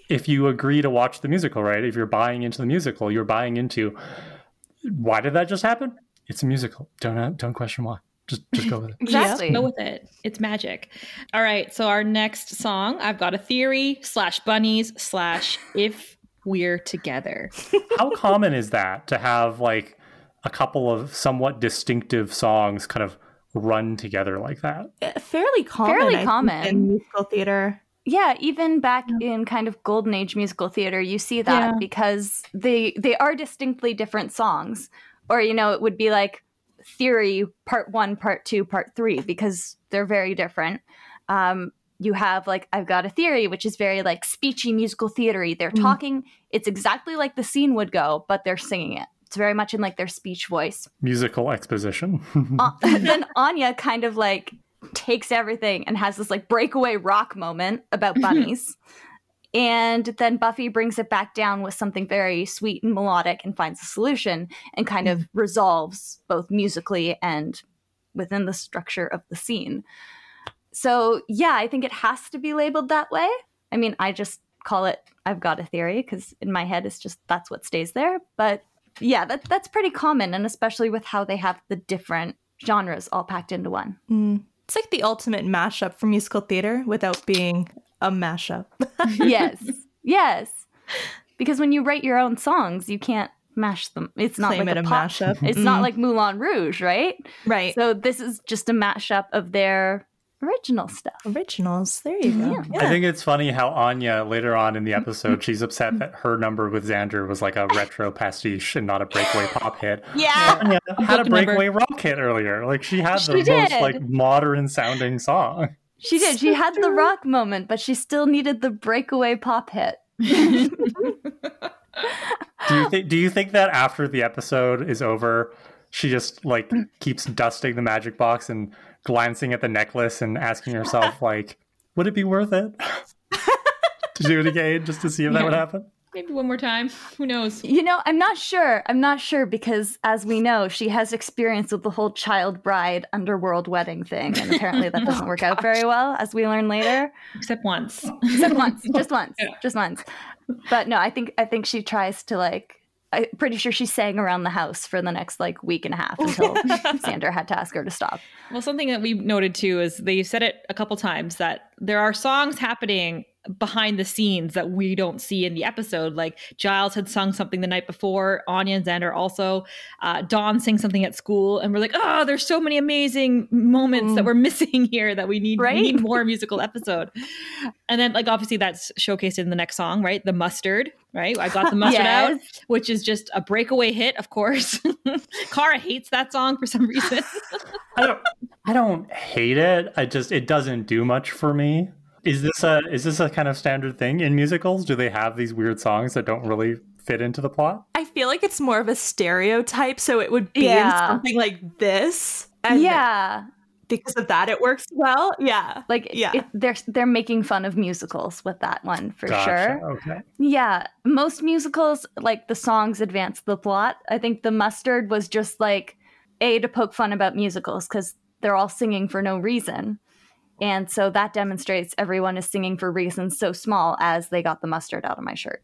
if you agree to watch the musical, right? If you're buying into the musical, you're buying into, why did that just happen? It's a musical. Don't question why. Just go with it. Exactly. Go with it. It's magic. All right. So our next song, I've got a theory /bunnies/ if we're together. How common is that to have like a couple of somewhat distinctive songs kind of run together like that? Fairly common in musical theater. Yeah, even back in kind of golden age musical theater, you see that because they are distinctly different songs. Or, you know, it would be like theory, part 1, part 2, part 3, because they're very different. You have like, I've got a theory, which is very like speechy musical theatery. They're talking. It's exactly like the scene would go, but they're singing it. It's very much in like their speech voice. Musical exposition. Then Anya kind of like takes everything and has this like breakaway rock moment about bunnies. And then Buffy brings it back down with something very sweet and melodic and finds a solution and kind of resolves both musically and within the structure of the scene. So yeah, I think it has to be labeled that way. I mean, I just call it I've Got a Theory because in my head it's just that's what stays there. But yeah, that's pretty common, and especially with how they have the different genres all packed into one. It's like the ultimate mashup for musical theater without being a mashup. Yes. Because when you write your own songs, you can't mash them. It's not like a pop. Mashup. It's not like Moulin Rouge, right? Right. So this is just a mashup of their original stuff. Originals. There you go. Yeah. I think it's funny how Anya, later on in the episode, she's upset that her number with Xander was like a retro pastiche and not a breakaway pop hit. Yeah. Anya had a breakaway rock hit earlier. Like she had the most like modern sounding song. She did. She had the rock moment, but she still needed the breakaway pop hit. Do you think that after the episode is over, she just like keeps dusting the magic box and glancing at the necklace and asking herself, like, would it be worth it to do it again just to see if that would happen? Maybe one more time. Who knows? You know, I'm not sure because, as we know, she has experience with the whole child bride underworld wedding thing. And apparently that doesn't work out very well, as we learn later. Except once. Just once. But no, I think she tries to, like, I'm pretty sure she sang around the house for the next like week and a half until Xander had to ask her to stop. Well, something that we noted too is they said it a couple times that there are songs happening behind the scenes that we don't see in the episode. Like Giles had sung something the night before, Anya and Xander also. Dawn sang something at school, and we're like, oh, there's so many amazing moments that we're missing here that we need, right? We need more musical episode. And then like obviously that's showcased in the next song, right? The Mustard, right? I Got the Mustard Out, which is just a breakaway hit, of course. Kara hates that song for some reason. I don't hate it. It doesn't do much for me. Is this a kind of standard thing in musicals? Do they have these weird songs that don't really fit into the plot? I feel like it's more of a stereotype, so it would be in something like this. And because of that, it works well. Yeah, they're making fun of musicals with that one for sure. Okay. Yeah, most musicals like the songs advance the plot. I think the Mustard was just like to poke fun about musicals because they're all singing for no reason. And so that demonstrates everyone is singing for reasons so small as they got the mustard out of my shirt.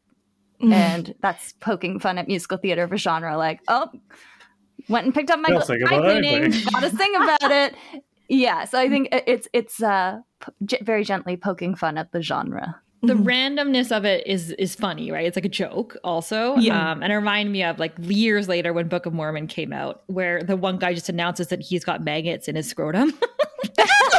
And that's poking fun at musical theater of a genre. Like, oh, went and picked up my cleaning, got to sing about it. Yeah, so I think it's very gently poking fun at the genre. The randomness of it is funny, right? It's like a joke also. Yeah. And it reminded me of like years later when Book of Mormon came out, where the one guy just announces that he's got maggots in his scrotum.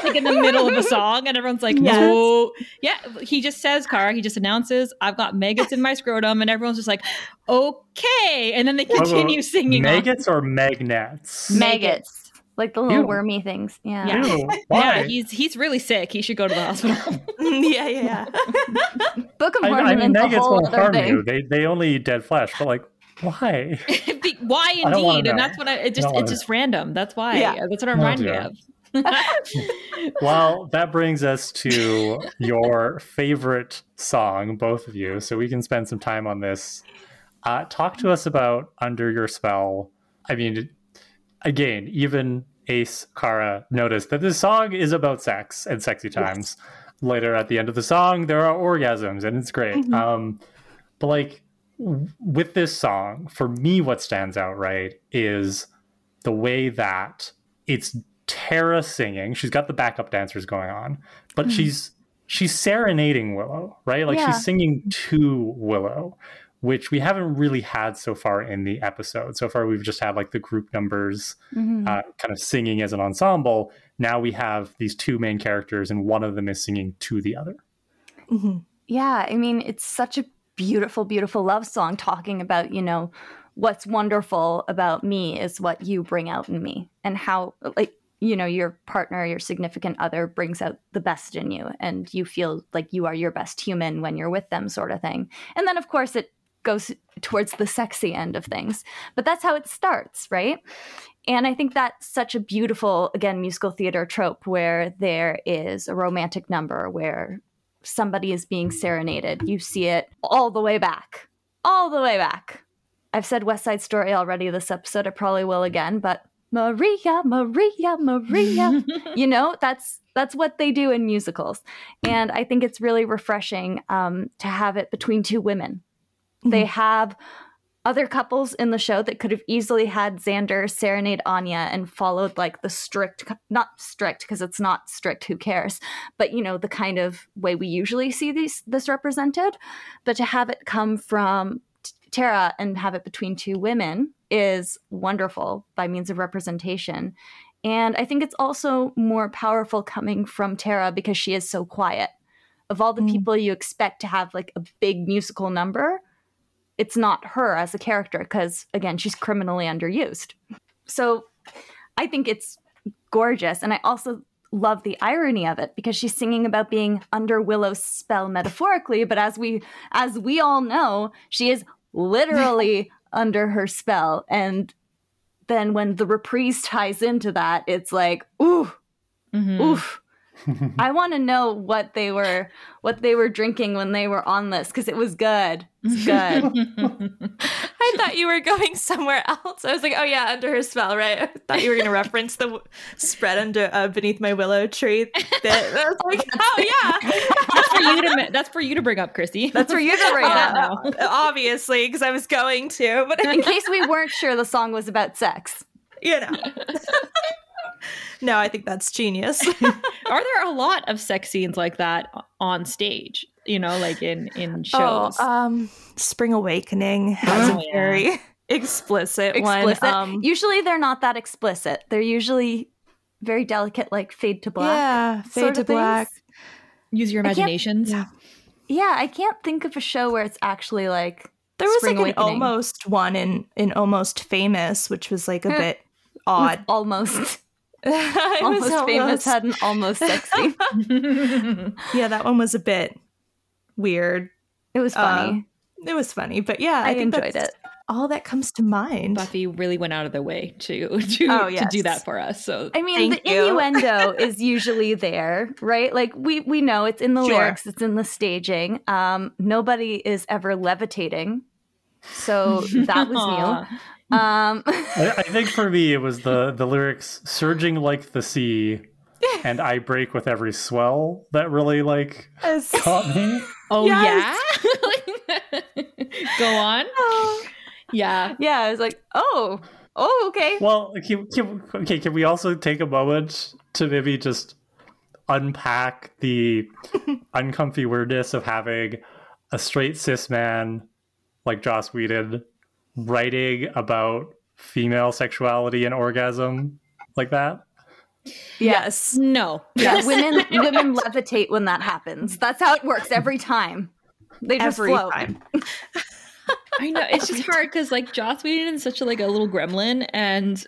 Like in the middle of a song, and everyone's like, no. Yes. Yeah, he just says, Kara, he just announces, I've got maggots in my scrotum, and everyone's just like, okay. And then they continue singing. Maggots or magnets? Maggots. Like the little wormy things. Yeah. Ew, yeah, he's really sick. He should go to the hospital. Yeah. Book of Mormon. I mean, maggots won't harm you. They only eat dead flesh, but like, why? Why indeed? And that's what it's just random. That's why. Yeah. That's what it reminds me of. Well, that brings us to your favorite song, both of you, so we can spend some time on this. Talk to us about Under Your Spell. I mean, again, even Ace, Kara, noticed that this song is about sex and sexy times. Yes. Later at the end of the song, there are orgasms, and it's great. But like with this song, for me, what stands out, right, is the way that it's Kara singing. She's got the backup dancers going on, but she's serenading Willow, right? Like she's singing to Willow, which we haven't really had so far in the episode. So far we've just had like the group numbers kind of singing as an ensemble. Now we have these two main characters and one of them is singing to the other. Yeah, I mean, it's such a beautiful, beautiful love song talking about, you know, what's wonderful about me is what you bring out in me, and how like, you know, your partner, your significant other brings out the best in you and you feel like you are your best human when you're with them, sort of thing. And then, of course, it goes towards the sexy end of things. But that's how it starts, right? And I think that's such a beautiful, again, musical theater trope where there is a romantic number where somebody is being serenaded. You see it all the way back. All the way back. I've said West Side Story already this episode. I probably will again, but Maria, Maria, Maria. You know, that's what they do in musicals. And I think it's really refreshing to have it between two women. Mm-hmm. They have other couples in the show that could have easily had Xander serenade Anya and followed like the strict, not strict because it's not strict, who cares, but you know, the kind of way we usually see this represented. But to have it come from Tara and have it between two women is wonderful by means of representation. And I think it's also more powerful coming from Tara because she is so quiet. Of all the people you expect to have like a big musical number, it's not her as a character because, again, she's criminally underused. So I think it's gorgeous. And I also love the irony of it because she's singing about being under Willow's spell metaphorically. But as we all know, she is literally under her spell. And then when the reprise ties into that, it's like, ooh, oof. I want to know what they were drinking when they were on this, because it was good. It's good. I thought you were going somewhere else. I was like, oh yeah, under her spell, right? I thought you were going to reference the spread under beneath my willow tree. I was like, oh yeah, that's for you to bring up, Chrissy. That's for you to bring up. Obviously, because I was going to. But in case we weren't sure, the song was about sex. You know. No, I think that's genius. Are there a lot of sex scenes like that on stage? You know, like in shows? Oh, Spring Awakening has a very explicit one. Usually they're not that explicit. They're usually very delicate, like fade to black. Yeah, fade to black. Use your imaginations. Yeah, I can't think of a show where it's actually like there was Spring Awakening. An almost one in Almost Famous, which was like a bit odd. Almost. Almost Famous had an almost sexy. Yeah, that one was a bit weird. It was funny. But yeah, I enjoyed it. All that comes to mind. Buffy really went out of their way to do that for us. So I mean, the innuendo is usually there, right? Like we know it's in the lyrics, it's in the staging. Nobody is ever levitating, so that was new. I think for me, it was the lyrics surging like the sea and I break with every swell that really like caught me. Oh, yes. Yeah. Go on. Oh. Yeah. Yeah. I was like, oh, okay. Well, can we also take a moment to maybe just unpack the uncomfy weirdness of having a straight cis man like Joss Whedon writing about female sexuality and orgasm like that? Yes. No. Yeah, women levitate when that happens. That's how it works every time. They just float. I know, it's just hard because like Joss Whedon is such a, like a little gremlin, and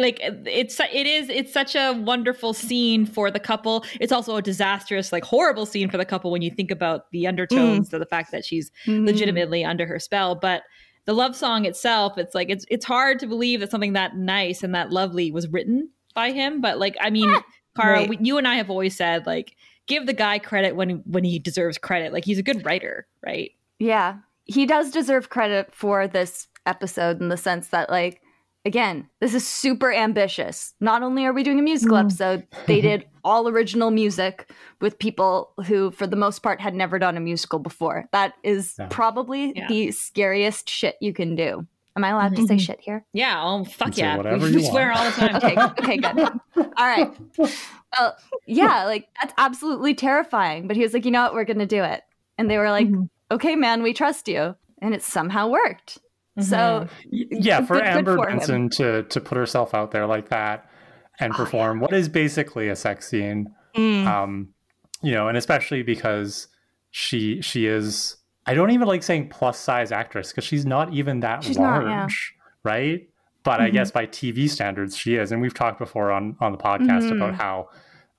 like it's such a wonderful scene for the couple. It's also a disastrous, like horrible scene for the couple when you think about the undertones of the fact that she's legitimately under her spell, but. The love song itself, it's like it's hard to believe that something that nice and that lovely was written by him. But like, I mean, Kara, you and I have always said like, give the guy credit when he deserves credit. Like he's a good writer, right? Yeah, he does deserve credit for this episode in the sense that like, again, this is super ambitious. Not only are we doing a musical episode, they did all original music with people who, for the most part, had never done a musical before. That is probably the scariest shit you can do. Am I allowed to say shit here? Yeah. Oh, fuck yeah. We swear all the time. Okay, good. All right. Well, yeah, like that's absolutely terrifying. But he was like, you know what? We're going to do it. And they were like, okay, man, we trust you. And it somehow worked. So yeah, for Amber Benson to put herself out there like that and perform what is basically a sex scene, you know, and especially because she is, I don't even like saying plus size actress because she's not even that large, right? But I guess by TV standards she is, and we've talked before on the podcast about how,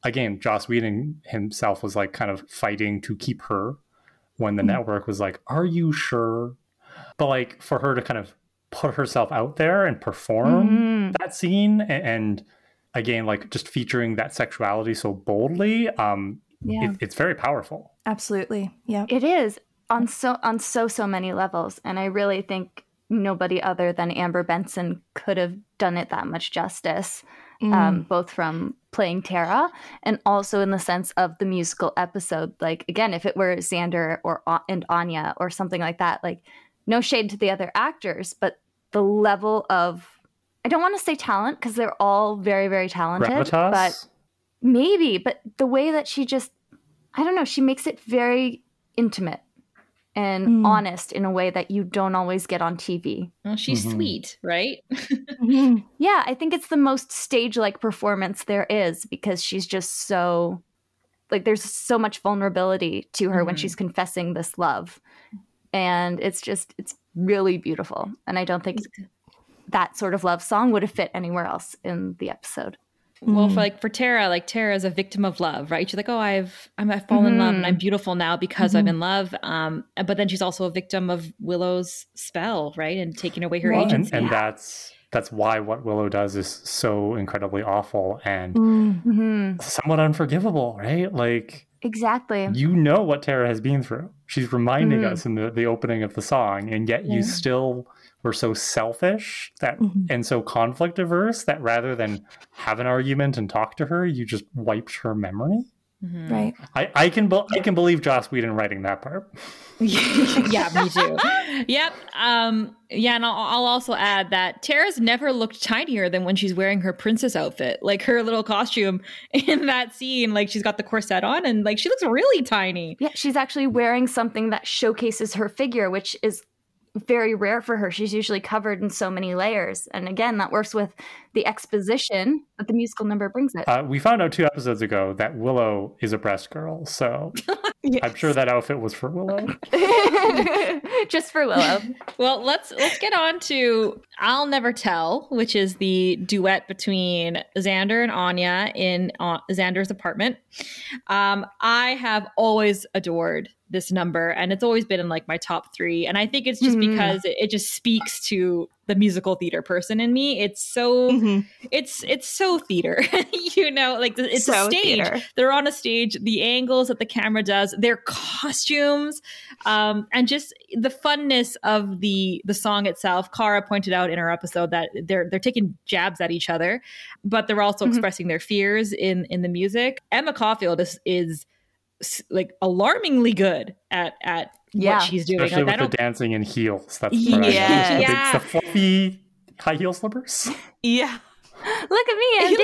again, Joss Whedon himself was like kind of fighting to keep her when the network was like, "Are you sure?" But like for her to kind of put herself out there and perform that scene and again, like just featuring that sexuality so boldly, it's very powerful. Absolutely. Yeah, it is on so many levels. And I really think nobody other than Amber Benson could have done it that much justice, both from playing Tara and also in the sense of the musical episode. Like, again, if it were Xander and Anya or something like that, like no shade to the other actors, but the level of, I don't want to say talent because they're all very, very talented, Repetus? But the way that she just, I don't know, she makes it very intimate and honest in a way that you don't always get on TV. Well, she's sweet, right? Yeah, I think it's the most stage-like performance there is because she's just so, like, there's so much vulnerability to her when she's confessing this love. And it's just, it's really beautiful. And I don't think that sort of love song would have fit anywhere else in the episode. Well, for Tara, like Tara's a victim of love, right? She's like, oh, I've fallen in love and I'm beautiful now because I'm in love. But then she's also a victim of Willow's spell, right? And taking away her agency. And that's why what Willow does is so incredibly awful and somewhat unforgivable, right? Like, exactly. You know what Tara has been through. She's reminding us in the opening of the song, and yet you still were so selfish that and so conflict averse that rather than have an argument and talk to her, you just wiped her memory. Right. I can believe Joss Whedon writing that part. Yeah, me too. Yep. Yeah, and I'll also add that Tara's never looked tinier than when she's wearing her princess outfit. Like her little costume in that scene, like she's got the corset on and like she looks really tiny. Yeah, she's actually wearing something that showcases her figure, which is very rare for her. She's usually covered in so many layers. And again, that works with the exposition that the musical number brings it. We found out 2 episodes ago that Willow is a breast girl. So yes. I'm sure that outfit was for Willow. Just for Willow. Well, let's get on to I'll Never Tell, which is the duet between Xander and Anya in Xander's apartment. I have always adored this number, and it's always been in like my top 3, and I think it's just because it just speaks to the musical theater person in me. It's so it's so theater. You know, like it's so a stage theater. They're on a stage, the angles that the camera does, their costumes, and just the funness of the song itself. Kara pointed out in her episode that they're taking jabs at each other, but they're also expressing their fears in the music. Emma Caulfield is like alarmingly good at what she's doing. Especially like, with the dancing in heels. That's what I think. The fluffy high heel slippers. Yeah. Look at me. I'm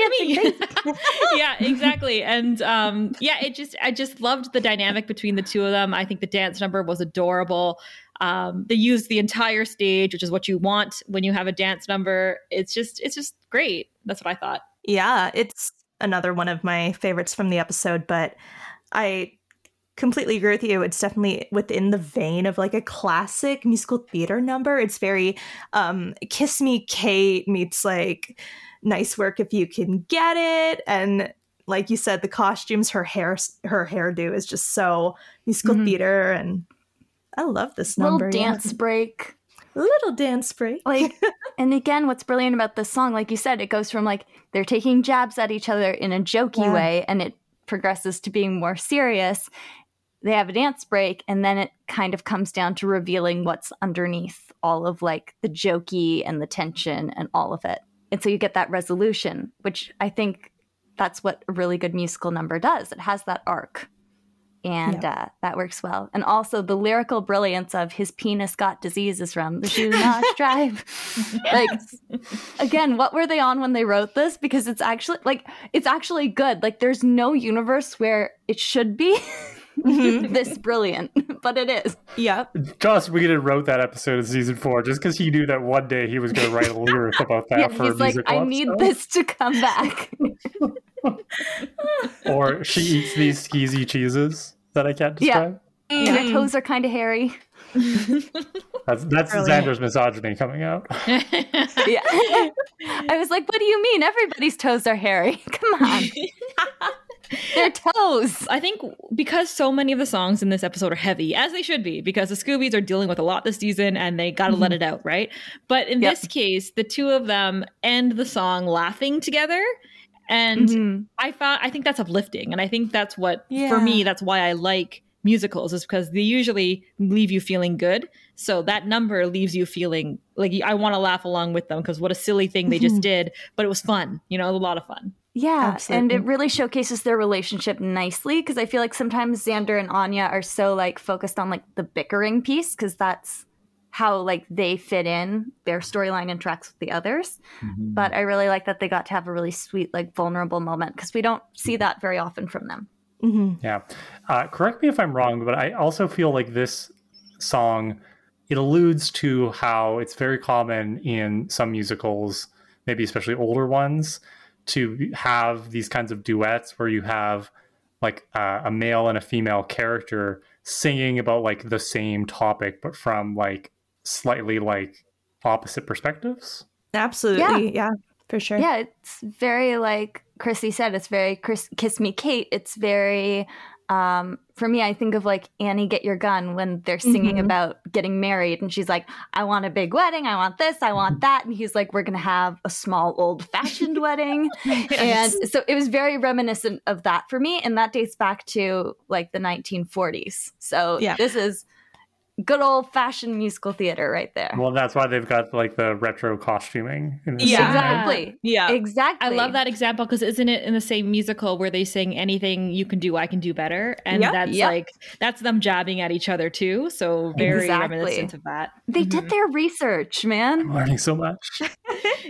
dancing. Yeah, exactly. And I just loved the dynamic between the two of them. I think the dance number was adorable. They used the entire stage, which is what you want when you have a dance number. It's just great. That's what I thought. Yeah. It's another one of my favorites from the episode, but I completely agree with you. It's definitely within the vein of like a classic musical theater number. It's very Kiss Me, Kate meets like Nice Work If You Can Get It. And like you said, the costumes, her hairdo is just so musical theater. And I love this number. Little dance break. Like, and again, what's brilliant about this song, like you said, it goes from like they're taking jabs at each other in a jokey way, and it progresses to being more serious. They have a dance break, and then it kind of comes down to revealing what's underneath all of like the jokey and the tension and all of it. And so you get that resolution, which I think that's what a really good musical number does. It has that arc, and that works well. And also the lyrical brilliance of his penis got diseases from the shoe not drive. Like, again, what were they on when they wrote this? Because it's actually good. Like, there's no universe where it should be this brilliant, but it is. Yeah. Joss Whedon wrote that episode of season 4 just because he knew that one day he was going to write a lyric about that for a musical. He's like, I need this to come back. Or she eats these skeezy cheeses that I can't describe. Yeah, her toes are kind of hairy. That's Xander's misogyny coming out. Yeah, I was like, what do you mean? Everybody's toes are hairy. Come on. Their toes. I think because so many of the songs in this episode are heavy, as they should be, because the Scoobies are dealing with a lot this season and they got to let it out, right? But in this case, the two of them end the song laughing together. And I think that's uplifting. And I think that's what, for me, that's why I like musicals, is because they usually leave you feeling good. So that number leaves you feeling like I want to laugh along with them, because what a silly thing they just did. But it was fun, you know, a lot of fun. Yeah, absolutely. And it really showcases their relationship nicely, because I feel like sometimes Xander and Anya are so like focused on like the bickering piece, because that's how like they fit in their storyline and tracks with the others. Mm-hmm. But I really like that they got to have a really sweet like vulnerable moment, because we don't see that very often from them. Mm-hmm. Yeah. Correct me if I'm wrong, but I also feel like this song, it alludes to how it's very common in some musicals, maybe especially older ones, to have these kinds of duets where you have like a male and a female character singing about like the same topic, but from like slightly like opposite perspectives. Absolutely. Yeah, for sure. Yeah, it's very like Chrissy said, it's very Kiss Me, Kate. It's very, for me, I think of like Annie, Get Your Gun, when they're singing about getting married and she's like, I want a big wedding. I want this. I want that. And he's like, we're going to have a small old fashioned wedding. Yes. And so it was very reminiscent of that for me. And that dates back to like the 1940s. So this is good old fashioned musical theater right there. Well, that's why they've got like the retro costuming. In this exactly. Yeah, exactly. I love that example, because isn't it in the same musical where they sing Anything You Can Do, I Can Do Better? And that's like, that's them jabbing at each other too. So very reminiscent of that. They did their research, man. I'm learning so much.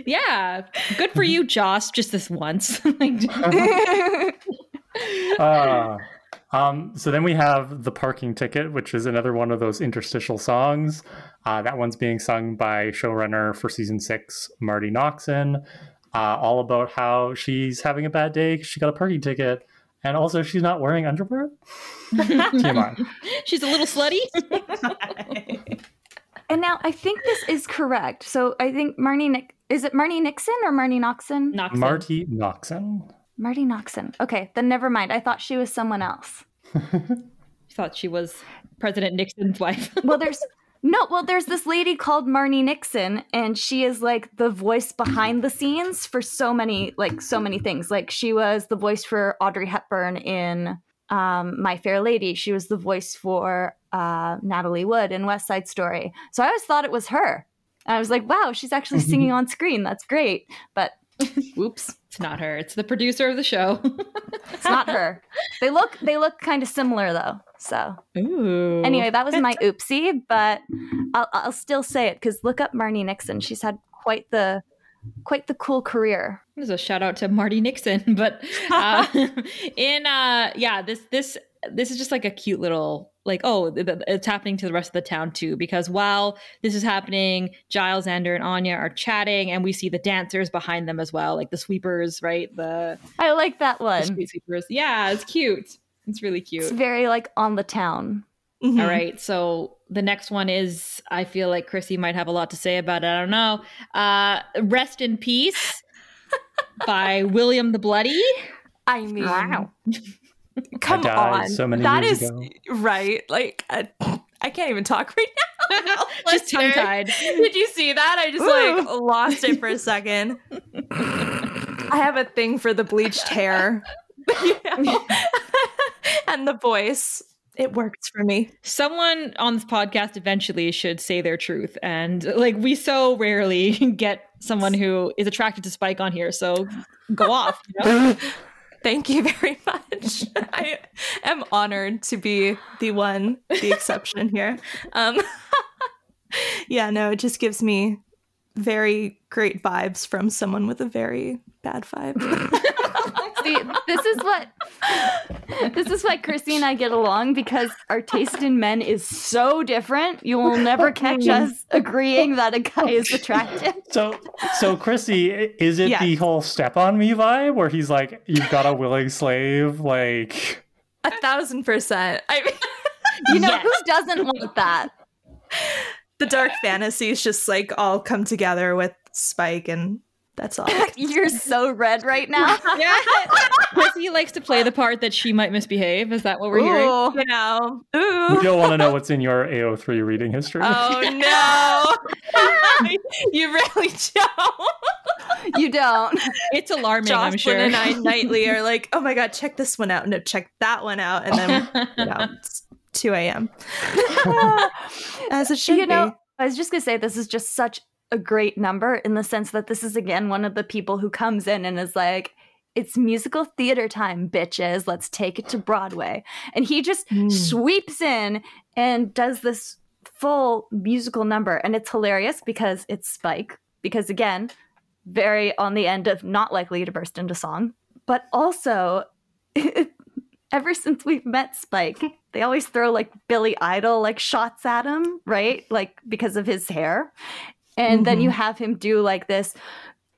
Yeah. Good for you, Joss. Just this once. So then we have The Parking Ticket, which is another one of those interstitial songs. That one's being sung by showrunner for season 6, Marty Noxon, all about how she's having a bad day because she got a parking ticket. And also she's not wearing underwear. TMI. She's a little slutty. And now I think this is correct. So I think is it Marnie Nixon or Marnie Noxon? Marty Noxon. Marty Noxon. Okay, then never mind. I thought she was someone else. You thought she was President Nixon's wife. Well, there's this lady called Marnie Nixon, and she is like the voice behind the scenes for so many things. Like she was the voice for Audrey Hepburn in My Fair Lady. She was the voice for Natalie Wood in West Side Story. So I always thought it was her. And I was like, wow, she's actually singing on screen. That's great. But whoops. It's not her. It's the producer of the show. It's not her. They look kind of similar though. So ooh. Anyway, that was my oopsie, but I'll still say it, because look up Marnie Nixon. She's had quite the cool career. There's a shout out to Marty Nixon, but this is just like a cute little like, oh, it's happening to the rest of the town too, because while this is happening, Giles, Xander, and Anya are chatting, and we see the dancers behind them as well, like the sweepers, right? I like that one. The street sweepers. Yeah, it's cute. It's really cute. It's very like on the town. Mm-hmm. All right, so the next one is, I feel like Chrissy might have a lot to say about it. I don't know. Rest in Peace by William the Bloody. I mean, wow. Come on. So many that years is ago. Right. Like, I can't even talk right now. Just tongue tied. Did you see that? I just like lost it for a second. I have a thing for the bleached hair, you know? And the voice. It works for me. Someone on this podcast eventually should say their truth. And like, we so rarely get someone who is attracted to Spike on here. So go off. You know? Thank you very much. I am honored to be the exception here. It just gives me very great vibes from someone with a very bad vibe. See, this is why Chrissy and I get along, because our taste in men is so different. You will never catch us agreeing that a guy is attractive. So Chrissy, is it the whole step on me vibe where he's like, you've got a willing slave? Like 1,000%. I mean, you know, who doesn't want that? The dark fantasies just like all come together with Spike and That's all. You're so red right now. Yeah. Chrissy likes to play the part that she might misbehave. Is that what we're hearing? You know. Ooh. We don't want to know what's in your AO3 reading history. Oh, no. You really don't. You don't. It's alarming, Jocelyn, I'm sure. And I nightly are like, oh my God, check this one out. No, check that one out. And then, you know, it's 2 a.m. As it should be. You know, I was just going to say, this is just such a great number in the sense that this is, again, one of the people who comes in and is like, it's musical theater time, bitches. Let's take it to Broadway. And he just sweeps in and does this full musical number. And it's hilarious because it's Spike. Because, again, very on the end of not likely to burst into song. But also, ever since we've met Spike, they always throw, like, Billy Idol, like, shots at him, right? Like, because of his hair. And then you have him do like this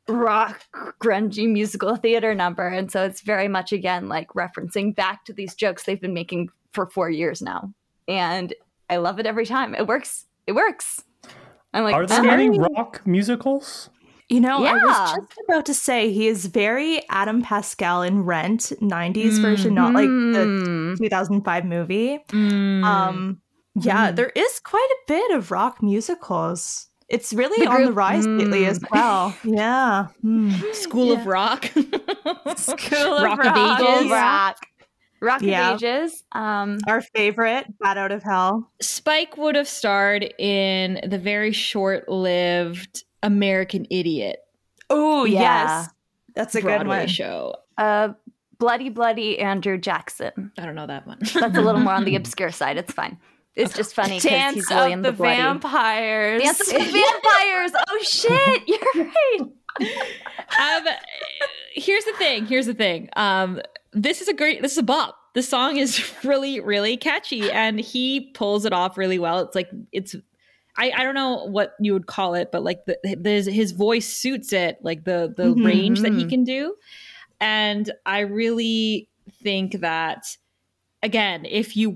rock, grungy musical theater number. And so it's very much, again, like referencing back to these jokes they've been making for 4 years now. And I love it every time. It works. It works. I'm like, are there any rock musicals? You know, yeah. I was just about to say he is very Adam Pascal in Rent, 90s version, not like the 2005 movie. Yeah, there is quite a bit of rock musicals. It's really on the rise lately as well. Yeah. School of Rock. School of Rock. Rock of Ages. Our favorite, Bat Out of Hell. Spike would have starred in the very short-lived American Idiot. Oh, yes. That's a Broadway good one. Show. Bloody Andrew Jackson. I don't know that one. That's a little more on the obscure side. It's fine. It's just funny because he's William the Bloody. Dance of the Vampires. Oh, shit. You're right. Here's the thing. This is a bop. The song is really, really catchy, and he pulls it off really well. It's like, I don't know what you would call it, but like his voice suits it, like the range that he can do. And I really think that, again, if you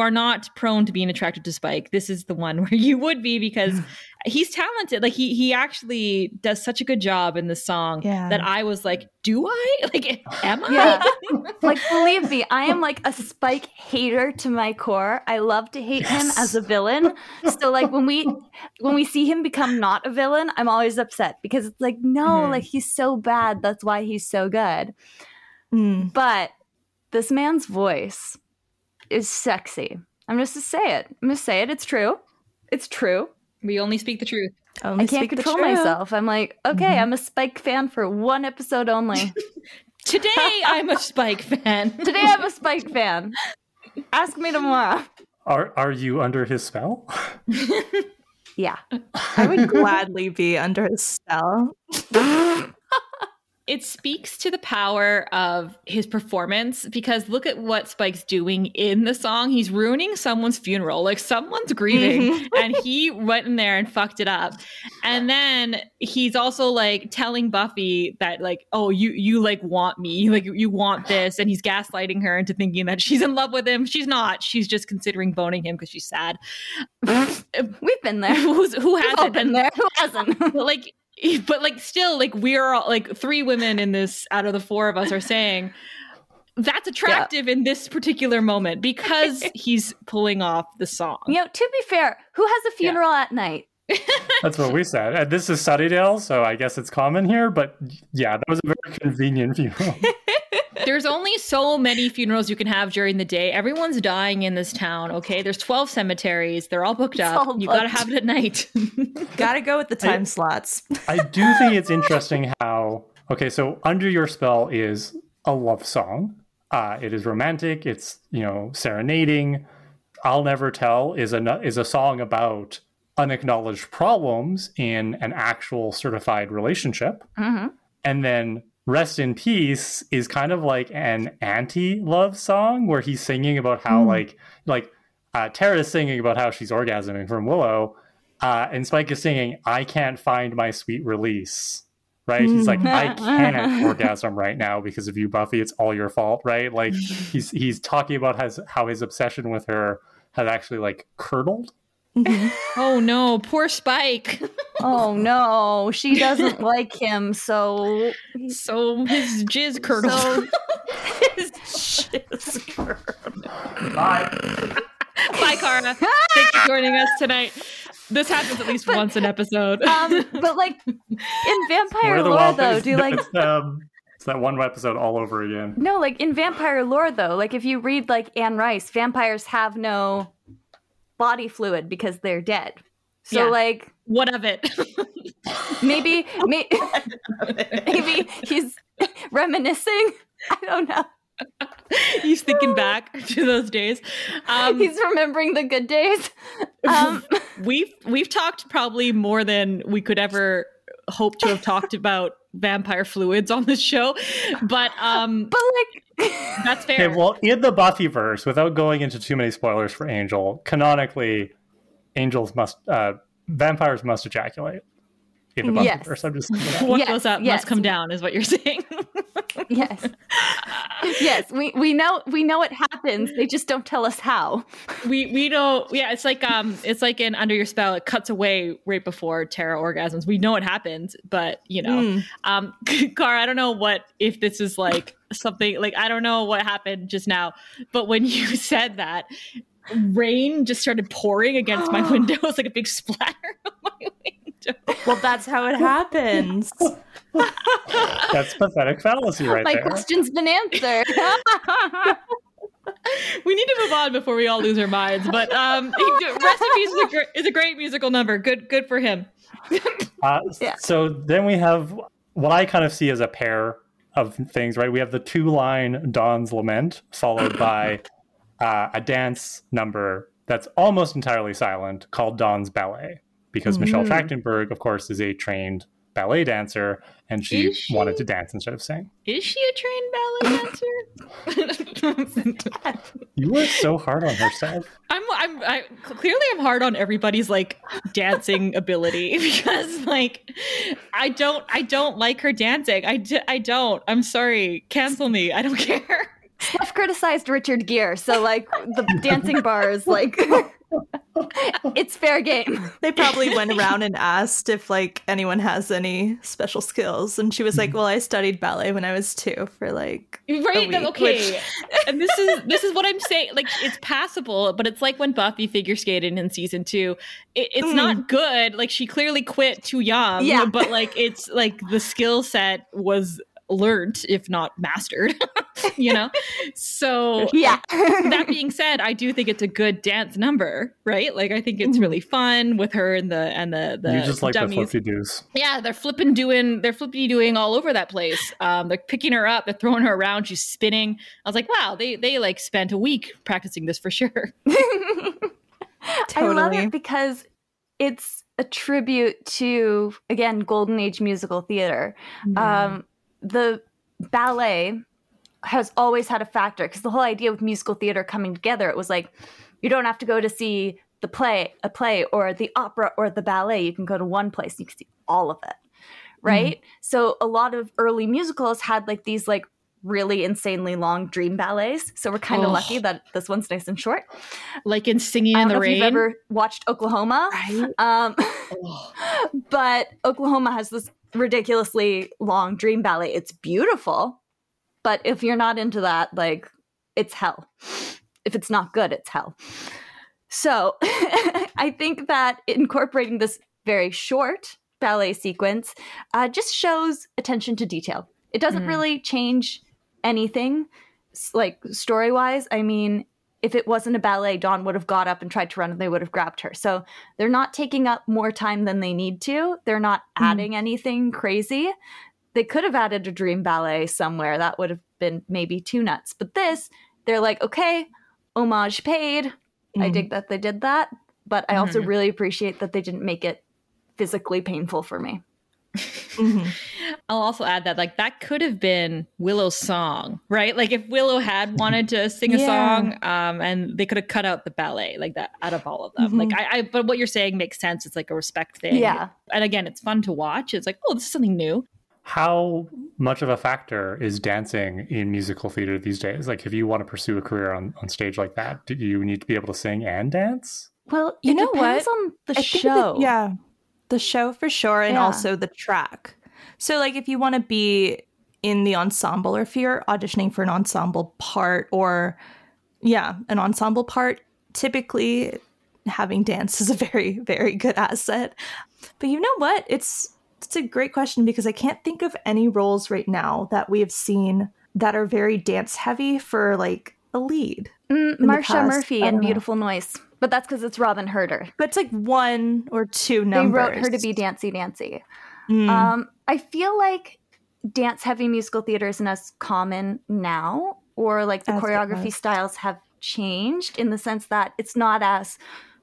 are not prone to being attracted to Spike, this is the one where you would be, because he's talented. Like he actually does such a good job in this song that I was like, do I? Like, am I? Yeah. Like, believe me, I am like a Spike hater to my core. I love to hate him as a villain. So like when we see him become not a villain, I'm always upset because it's like, no, like he's so bad. That's why he's so good. But this man's voice is sexy. I'm just to say it. I'm going to say it. It's true. It's true. We only speak the truth. I can't control myself. I'm like, okay, I'm a Spike fan for one episode only. Today, I'm a Spike fan. Today, I'm a Spike fan. Ask me tomorrow. Are you under his spell? Yeah. I would gladly be under his spell. It speaks to the power of his performance, because look at what Spike's doing in the song. He's ruining someone's funeral. Like, someone's grieving and he went in there and fucked it up. And then he's also like telling Buffy that like, oh, you like want me, like you want this. And he's gaslighting her into thinking that she's in love with him. She's not. She's just considering boning him because she's sad. We've been there. Who hasn't been there? Who hasn't? Like, but like, still, like, we're all like 3 women in this out of the 4 of us are saying that's attractive in this particular moment because he's pulling off the song. You know, to be fair, who has a funeral at night? That's what we said. And this is Sunnydale, so I guess it's common here. But yeah, that was a very convenient funeral. There's only so many funerals you can have during the day. Everyone's dying in this town, okay? There's 12 cemeteries. They're all booked up. You got to have it at night. Got to go with the time slots. I do think it's interesting how... Okay, so Under Your Spell is a love song. It is romantic. It's, you know, serenading. I'll Never Tell is a song about unacknowledged problems in an actual certified relationship. Mm-hmm. And then... Rest in Peace is kind of like an anti-love song where he's singing about how like Tara's singing about how she's orgasming from Willow, and Spike is singing, I can't find my sweet release, right? He's like, I can't orgasm right now because of you, Buffy. It's all your fault, right? Like he's talking about how his obsession with her has actually like curdled. Oh no, poor Spike. Oh no, she doesn't like him, so his jizz curdles. So his jizz curdles. Bye. Bye, Kara. Thanks for joining us tonight. This happens at least once an episode. But like in vampire lore, though, do you like? It's that one episode all over again. No, like in vampire lore, though, like if you read like Anne Rice, vampires have no body fluid because they're dead. So yeah. Like, what of it? maybe he's reminiscing. I don't know. He's thinking back to those days. He's remembering the good days. We've talked probably more than we could ever hope to have talked about vampire fluids on this show, but like that's fair. Okay, well, in the Buffyverse, without going into too many spoilers for Angel, canonically, vampires must ejaculate. Yes. I'm just what yes, goes up yes. must come down is what you're saying. Yes. Yes. We know it happens. They just don't tell us how. We know. Yeah. It's like in Under Your Spell. It cuts away right before Tara orgasms. We know it happens, but you know, Kara, I don't know if this is like something like, I don't know what happened just now, but when you said that, rain just started pouring against my window. It's like a big splatter on my window. Well, that's how it happens. That's pathetic fallacy right there. My question's been answered. We need to move on before we all lose our minds. But Recipes is a great musical number. Good for him. Yeah. So then we have what I kind of see as a pair of things, right? We have the two-line Dawn's Lament followed by a dance number that's almost entirely silent called Dawn's Ballet. Because Michelle Trachtenberg, of course, is a trained ballet dancer, and she wanted to dance instead of sing. Is she a trained ballet dancer? You are so hard on her, Steph. I'm clearly hard on everybody's like dancing ability because like I don't like her dancing. I don't. I'm sorry. Cancel me. I don't care. Steph criticized Richard Gere, so like the dancing bar is like. It's fair game. They probably went around and asked if like anyone has any special skills, and she was like, well, I studied ballet when I was 2 for like right a week, okay. And this is what I'm saying, like it's passable, but it's like when Buffy figure skated in season 2, it's not good. Like she clearly quit too young, yeah. But like it's like the skill set was learned if not mastered. You know, so yeah. That being said, I do think it's a good dance number, right? Like I think it's really fun with her and the you just like dummies. The flippy doos. Yeah, they're flippy doing all over that place. They're picking her up, they're throwing her around, she's spinning. I was like, wow, they like spent a week practicing this for sure. Totally. I love it because it's a tribute to, again, Golden Age musical theater. The ballet has always had a factor because the whole idea with musical theater coming together, it was like you don't have to go to see a play or the opera or the ballet. You can go to one place and you can see all of it, right? So a lot of early musicals had like these like really insanely long dream ballets, so we're kind of lucky that this one's nice and short, like in Singing in the Rain. If you've ever watched Oklahoma, right? But Oklahoma has this ridiculously long dream ballet. It's beautiful, but if you're not into that, like, it's hell. If it's not good, it's hell. So I think that incorporating this very short ballet sequence just shows attention to detail. It doesn't really change anything, like, story-wise. I mean, if it wasn't a ballet, Dawn would have got up and tried to run and they would have grabbed her. So they're not taking up more time than they need to. They're not adding anything crazy. They could have added a dream ballet somewhere. That would have been maybe too nuts. But this, they're like, okay, homage paid. I dig that they did that. But I also really appreciate that they didn't make it physically painful for me. I'll also add that, like, that could have been Willow's song, right? Like if Willow had wanted to sing a song, and they could have cut out the ballet like that out of all of them. Like but what you're saying makes sense. It's like a respect thing. Yeah. And again, it's fun to watch. It's like, oh, this is something new. How much of a factor is dancing in musical theater these days? Like, if you want to pursue a career on stage like that, do you need to be able to sing and dance? Well, you know what? Depends on the show. The show for sure, and also the track. So like if you want to be in the ensemble, or if you're auditioning for an ensemble part, or an ensemble part, typically having dance is a very, very good asset. But you know what? It's a great question, because I can't think of any roles right now that we have seen that are very dance heavy for like a lead. Marsha Murphy in Beautiful Noise. But that's because it's Robin Herter. But it's like one or two numbers. They wrote her to be Dancy Nancy. I feel like dance-heavy musical theater isn't as common now, or like the choreography styles have changed in the sense that it's not as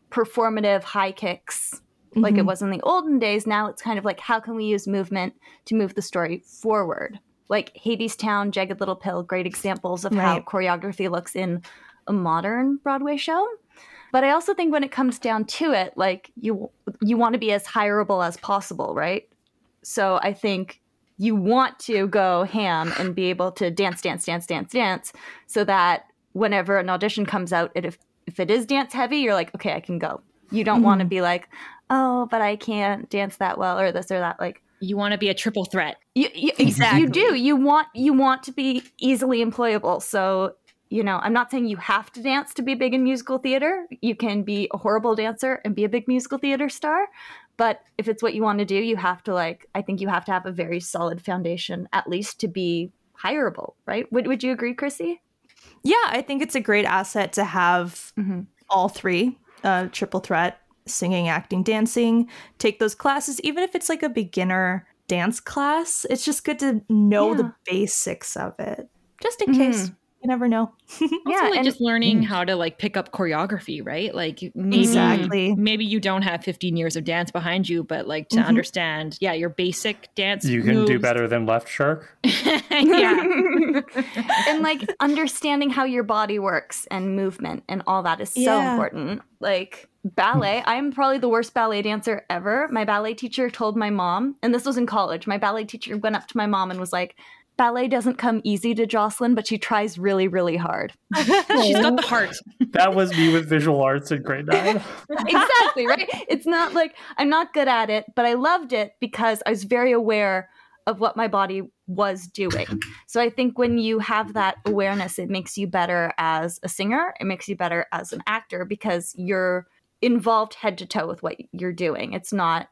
performative high kicks like it was in the olden days. Now it's kind of like, how can we use movement to move the story forward? Like Hadestown, Jagged Little Pill, great examples of how choreography looks in a modern Broadway show. But I also think when it comes down to it, like you want to be as hireable as possible, right? So I think you want to go ham and be able to dance, so that whenever an audition comes out, if it is dance heavy, you're like, okay, I can go. You don't want to be like, oh, but I can't dance that well, or this or that. Like you want to be a triple threat. Exactly. You do. You want to be easily employable. So. You know, I'm not saying you have to dance to be big in musical theater. You can be a horrible dancer and be a big musical theater star. But if it's what you want to do, you have to I think you have to have a very solid foundation, at least to be hireable, right? Would you agree, Chrissy? Yeah, I think it's a great asset to have all three, triple threat, singing, acting, dancing, take those classes, even if it's like a beginner dance class. It's just good to know the basics of it, just in case. You never know. Also, just learning how to like pick up choreography, right? Like maybe you don't have 15 years of dance behind you, but like to understand, your basic dance moves. You can do better than Left Shark. And like understanding how your body works and movement and all that is so important. Like ballet, I'm probably the worst ballet dancer ever. My ballet teacher told my mom, and this was in college, my ballet teacher went up to my mom and was like, ballet doesn't come easy to Jocelyn, but she tries really, really hard. She's got the heart. That was me with visual arts in grade 9. Exactly, right? It's not like I'm not good at it, but I loved it because I was very aware of what my body was doing. So I think when you have that awareness, it makes you better as a singer. It makes you better as an actor because you're involved head to toe with what you're doing. It's not...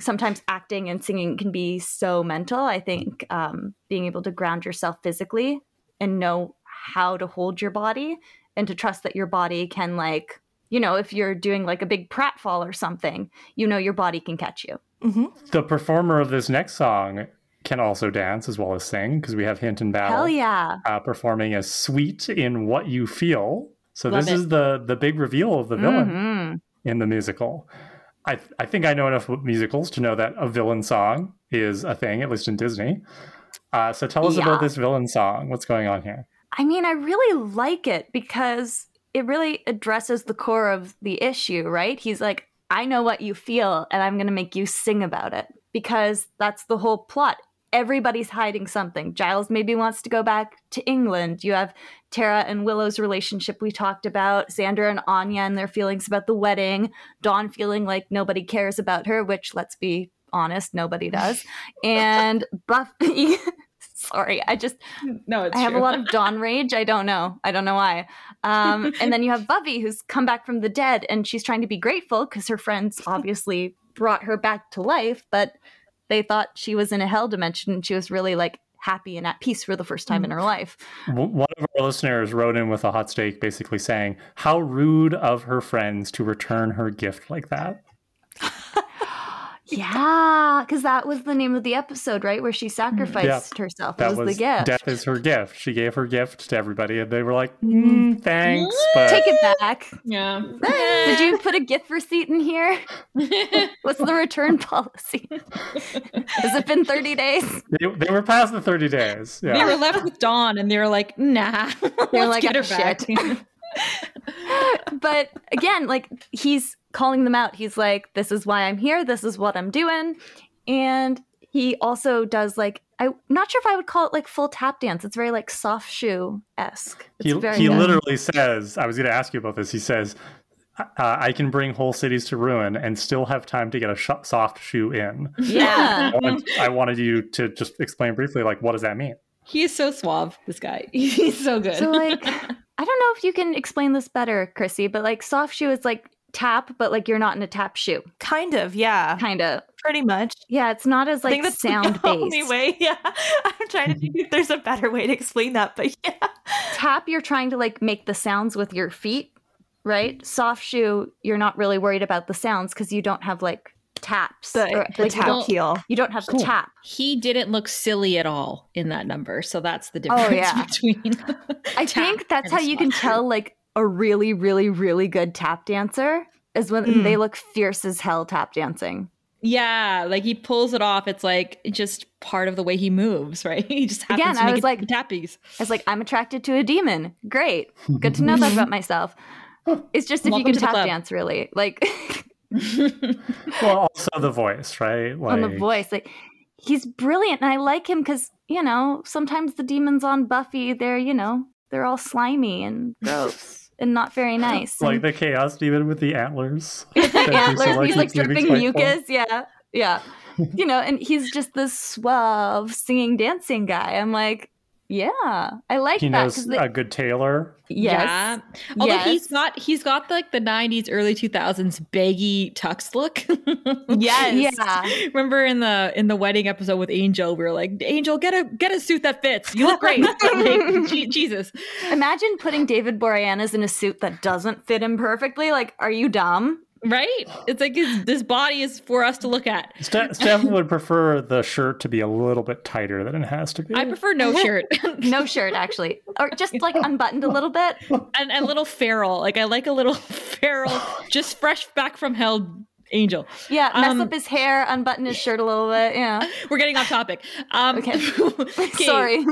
Sometimes acting and singing can be so mental. I think being able to ground yourself physically and know how to hold your body and to trust that your body can, like, you know, if you're doing like a big pratfall or something, you know, your body can catch you. The performer of this next song can also dance as well as sing, because we have Hinton Bowell performing a suite in What You Feel. So is the big reveal of the villain in the musical. I think I know enough musicals to know that a villain song is a thing, at least in Disney. So tell us about this villain song. What's going on here? I mean, I really like it because it really addresses the core of the issue, right? He's like, I know what you feel, and I'm going to make you sing about it, because that's the whole plot. Everybody's hiding something. Giles maybe wants to go back to England. You have Tara and Willow's relationship we talked about. Xander and Anya and their feelings about the wedding. Dawn feeling like nobody cares about her, which, let's be honest, nobody does. And Buffy... Sorry, I have a lot of Dawn rage. I don't know why. And then you have Buffy, who's come back from the dead, and she's trying to be grateful because her friends obviously brought her back to life, but... they thought she was in a hell dimension, and she was really like happy and at peace for the first time in her life. One of our listeners wrote in with a hot take, basically saying, how rude of her friends to return her gift like that. Yeah, because that was the name of the episode, right? Where she sacrificed herself. That was the gift. Death is her gift. She gave her gift to everybody, and they were like, thanks, but... take it back. Yeah. Did you put a gift receipt in here? What's the return policy? Has it been 30 days? They were past the 30 days. Yeah. They were left with Dawn, and they were like, nah. They're like, get her shit. Back. But again, like, he's calling them out. He's like, this is why I'm here. This is what I'm doing. And he also does, like, I'm not sure if I would call it like full tap dance. It's very like soft shoe-esque. He literally says, I was going to ask you about this. He says, I can bring whole cities to ruin and still have time to get a soft shoe in. Yeah. I wanted you to just explain briefly, like, what does that mean? He is so suave, this guy. He's so good. So, like, I don't know if you can explain this better, Chrissy, but, like, soft shoe is, like, tap, but, like, you're not in a tap shoe. Kind of, yeah. Kind of. Pretty much. Yeah, it's not as, like, sound-based. Anyway, yeah. I'm trying to think if there's a better way to explain that, but yeah. Tap, you're trying to, like, make the sounds with your feet, right? Soft shoe, you're not really worried about the sounds because you don't have, like, taps. The tap heel. You don't have the tap. He didn't look silly at all in that number, so that's the difference between I think that's how you can tell, like, a really, really, really good tap dancer is when they look fierce as hell tap dancing. Yeah, like he pulls it off. It's like just part of the way he moves, right? He just happens to make it tappies. I was like, I'm attracted to a demon. Great. Good to know that about myself. It's just if you can tap dance, really. Like, well, also the voice, right? Like, on the voice. Like, he's brilliant. And I like him because, you know, sometimes the demons on Buffy, they're, you know, they're all slimy and gross. And not very nice. Like the chaos demon with the antlers. He's like dripping mucus. Yeah. Yeah. You know, and he's just this suave singing, dancing guy. I'm like, yeah, I like that. He knows a good tailor. Yes. Yeah. Although he's got like the 90s, early 2000s baggy tux look. Yes. Yeah. Remember in the wedding episode with Angel, we were like, Angel, get a suit that fits. You look great. Like, Jesus. Imagine putting David Boreanaz in a suit that doesn't fit him perfectly. Like, are you dumb? Right? It's like this body is for us to look at. Steph would prefer the shirt to be a little bit tighter than it has to be. I prefer no shirt. No shirt, actually. Or just like unbuttoned a little bit. And a little feral. Like I like a little feral, just fresh back from hell Angel. Yeah, mess up his hair, unbutton his shirt a little bit. Yeah. We're getting off topic. Okay. Sorry.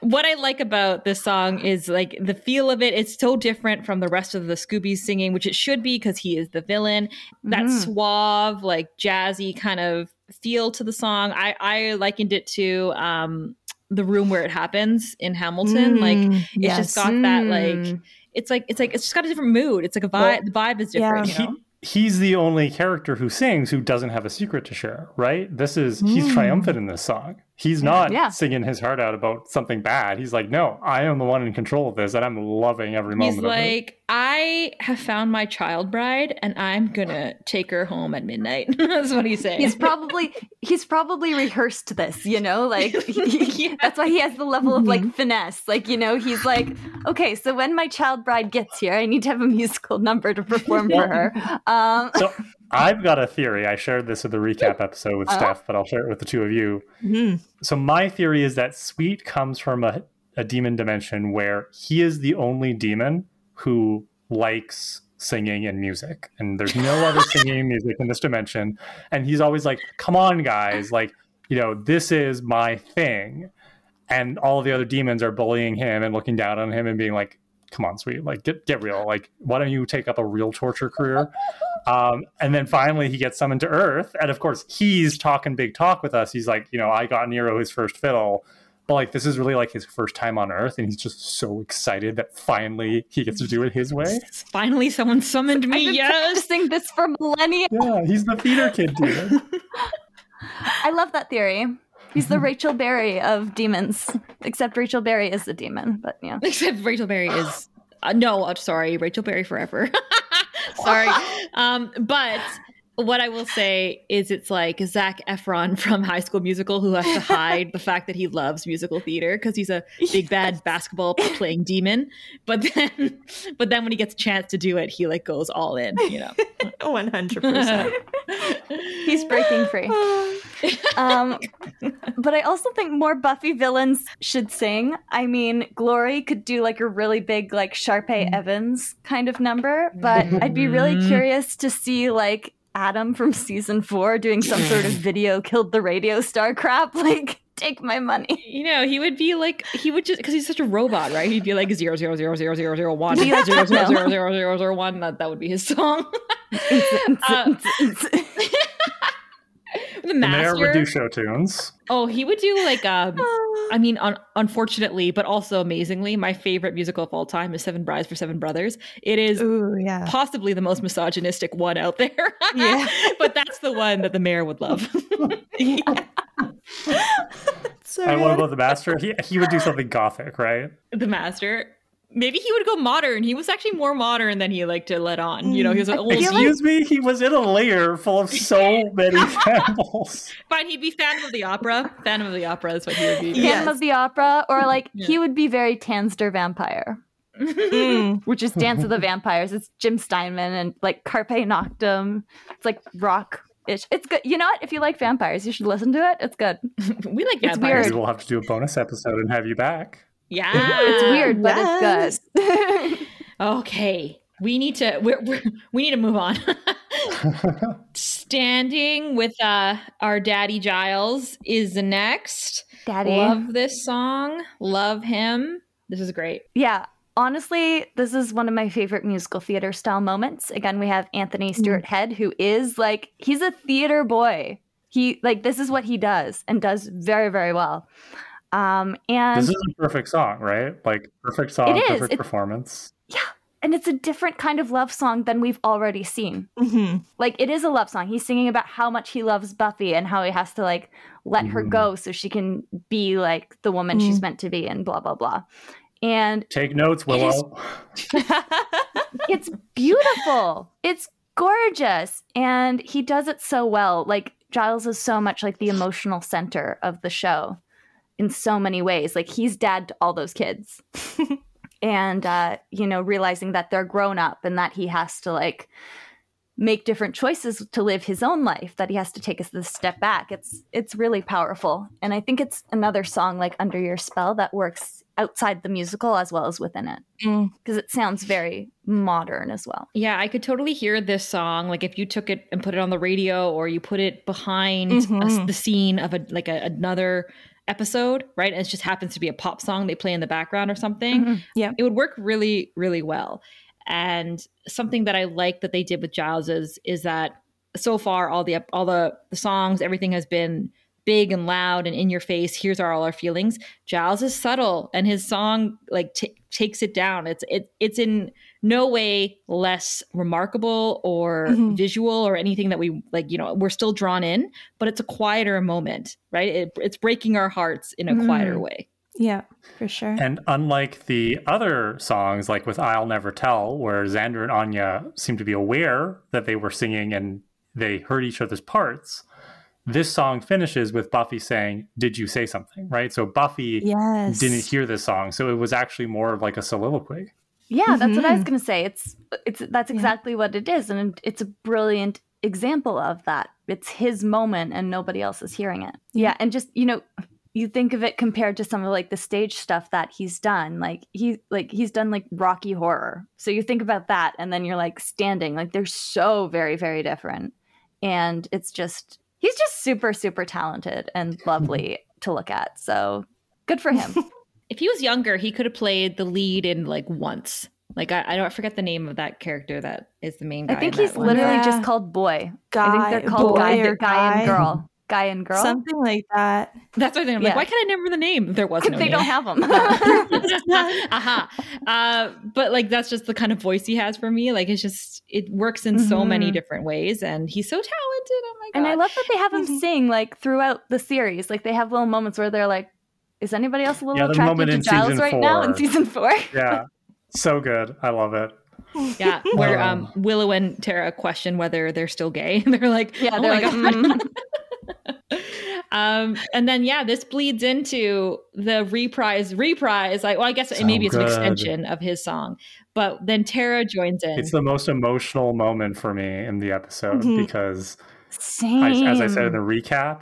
What I like about this song is like the feel of it. It's so different from the rest of the Scoobies singing, which it should be because he is the villain. That suave, like jazzy kind of feel to the song. I likened it to The Room Where It Happens in Hamilton. Just got that like it's like it's just got a different mood. It's like a vibe. The vibe is different. Yeah. You know? He's the only character who sings who doesn't have a secret to share, right? He's triumphant in this song. He's not singing his heart out about something bad. He's like, no, I am the one in control of this, and I'm loving every moment of it. He's like, I have found my child bride, and I'm going to take her home at midnight. That's what he's saying. He's probably rehearsed this, you know? Like, that's why he has the level of, like, finesse. Like, you know, he's like, okay, so when my child bride gets here, I need to have a musical number to perform for her. So I've got a theory. I shared this in the recap episode with Steph, but I'll share it with the two of you. Mm-hmm. So my theory is that Sweet comes from a demon dimension where he is the only demon who likes singing and music. And there's no other singing and music in this dimension. And he's always like, come on, guys. Like, you know, this is my thing. And all the other demons are bullying him and looking down on him and being like, come on, Sweet, like get real. Like, why don't you take up a real torture career? And then finally he gets summoned to Earth. And of course he's talking big talk with us. He's like, you know, I got Nero his first fiddle, but like, this is really like his first time on Earth. And he's just so excited that finally he gets to do it his way. Finally, someone summoned me. I've been practicing this for millennia. Yeah. He's the theater kid, dude. I love that theory. He's the Rachel Berry of demons, except Rachel Berry is the demon, but yeah. Except Rachel Berry is, I'm sorry, Rachel Berry forever. Sorry. But what I will say is it's like Zac Efron from High School Musical who has to hide the fact that he loves musical theater because he's a big bad basketball playing demon. But then when he gets a chance to do it, he like goes all in, you know. 100%. He's breaking free. But I also think more Buffy villains should sing. I mean, Glory could do like a really big like Sharpay Evans kind of number, but I'd be really curious to see like Adam from season 4 doing some sort of video killed the radio star crap, like take my money. You know, he would be like, he would just, because he's such a robot, right? He'd be like 0000001 0000001. That would be his song. The master would do show tunes. Oh, he would do like I mean, unfortunately, but also amazingly, my favorite musical of all time is Seven Brides for Seven Brothers. It is possibly the most misogynistic one out there. Yeah. But that's the one that the mayor would love. So I want to love the master. He would do something gothic, right? The master. Maybe he would go modern. He was actually more modern than he liked to let on. You know, he was an old. Excuse me, he was in a lair full of so many camels. Fine, he'd be Phantom of the Opera. Phantom of the Opera is what he would be. Phantom of the Opera, or he would be very Tanster Vampire, which is Dance of the Vampires. It's Jim Steinman and Carpe Noctem. It's rock. It's good. You know what? If you like vampires, you should listen to it. It's good. We like vampires. We'll have to do a bonus episode and have you back. Yeah, it's weird, but it's good. Okay, we need to move on. Standing with our Daddy Giles is the next. Daddy, love this song. Love him. This is great. Yeah, honestly, this is one of my favorite musical theater style moments. Again, we have Anthony Stewart Head, who is he's a theater boy. He this is what he does and does very, very well. And this is a perfect song, right? Perfect song, perfect performance. Yeah. And it's a different kind of love song than we've already seen. Mm-hmm. It is a love song. He's singing about how much he loves Buffy and how he has to let her go so she can be the woman she's meant to be and blah, blah, blah. And take notes, Willow. It's beautiful. It's gorgeous. And he does it so well. Giles is so much the emotional center of the show. In so many ways, he's dad to all those kids, and realizing that they're grown up and that he has to make different choices to live his own life, that he has to take this step back. It's really powerful, and I think it's another song Under Your Spell that works outside the musical as well as within it, because it sounds very modern as well. Yeah, I could totally hear this song if you took it and put it on the radio, or you put it behind the scene of another episode, right? And it just happens to be a pop song they play in the background or something. Mm-hmm. Yeah, it would work really, really well. And something that I like that they did with Giles is that so far all the songs, everything has been big and loud and in your face. Here's all our feelings. Giles is subtle, and his song takes it down. It's in no way less remarkable or visual or anything that we we're still drawn in, but it's a quieter moment, right? It's breaking our hearts in a quieter way. Yeah, for sure. And unlike the other songs, with I'll Never Tell, where Xander and Anya seemed to be aware that they were singing and they heard each other's parts, this song finishes with Buffy saying, "Did you say something?" Right? So Buffy didn't hear this song. So it was actually more of a soliloquy. Yeah, that's what I was going to say. That's exactly what it is. And it's a brilliant example of that. It's his moment and nobody else is hearing it. Yeah. And just, you think of it compared to some of the stage stuff that he's done. He's done Rocky Horror. So you think about that and then you're Standing. They're so very, very different. And it's just... he's just super, super talented and lovely to look at. So good for him. If he was younger, he could have played the lead in Once. I forget the name of that character that is the main guy. I think he's literally just called Boy. Guy, I think they're called guy and Girl. Guy and Girl. Something like that. That's what I think. I'm why can't I remember the name? There was no name. They don't have them. But that's just the kind of voice he has for me. It works in so many different ways. And he's so talented. Oh my God. And I love that they have him sing throughout the series. They have little moments where they're is anybody else a little attracted to Giles right now in season 4? Yeah. So good. I love it. Yeah. Where Willow and Tara question whether they're still gay. And they're oh my God. And then this bleeds into the reprise. I guess maybe it's an extension of his song, but then Tara joins in. It's the most emotional moment for me in the episode because, as I said in the recap,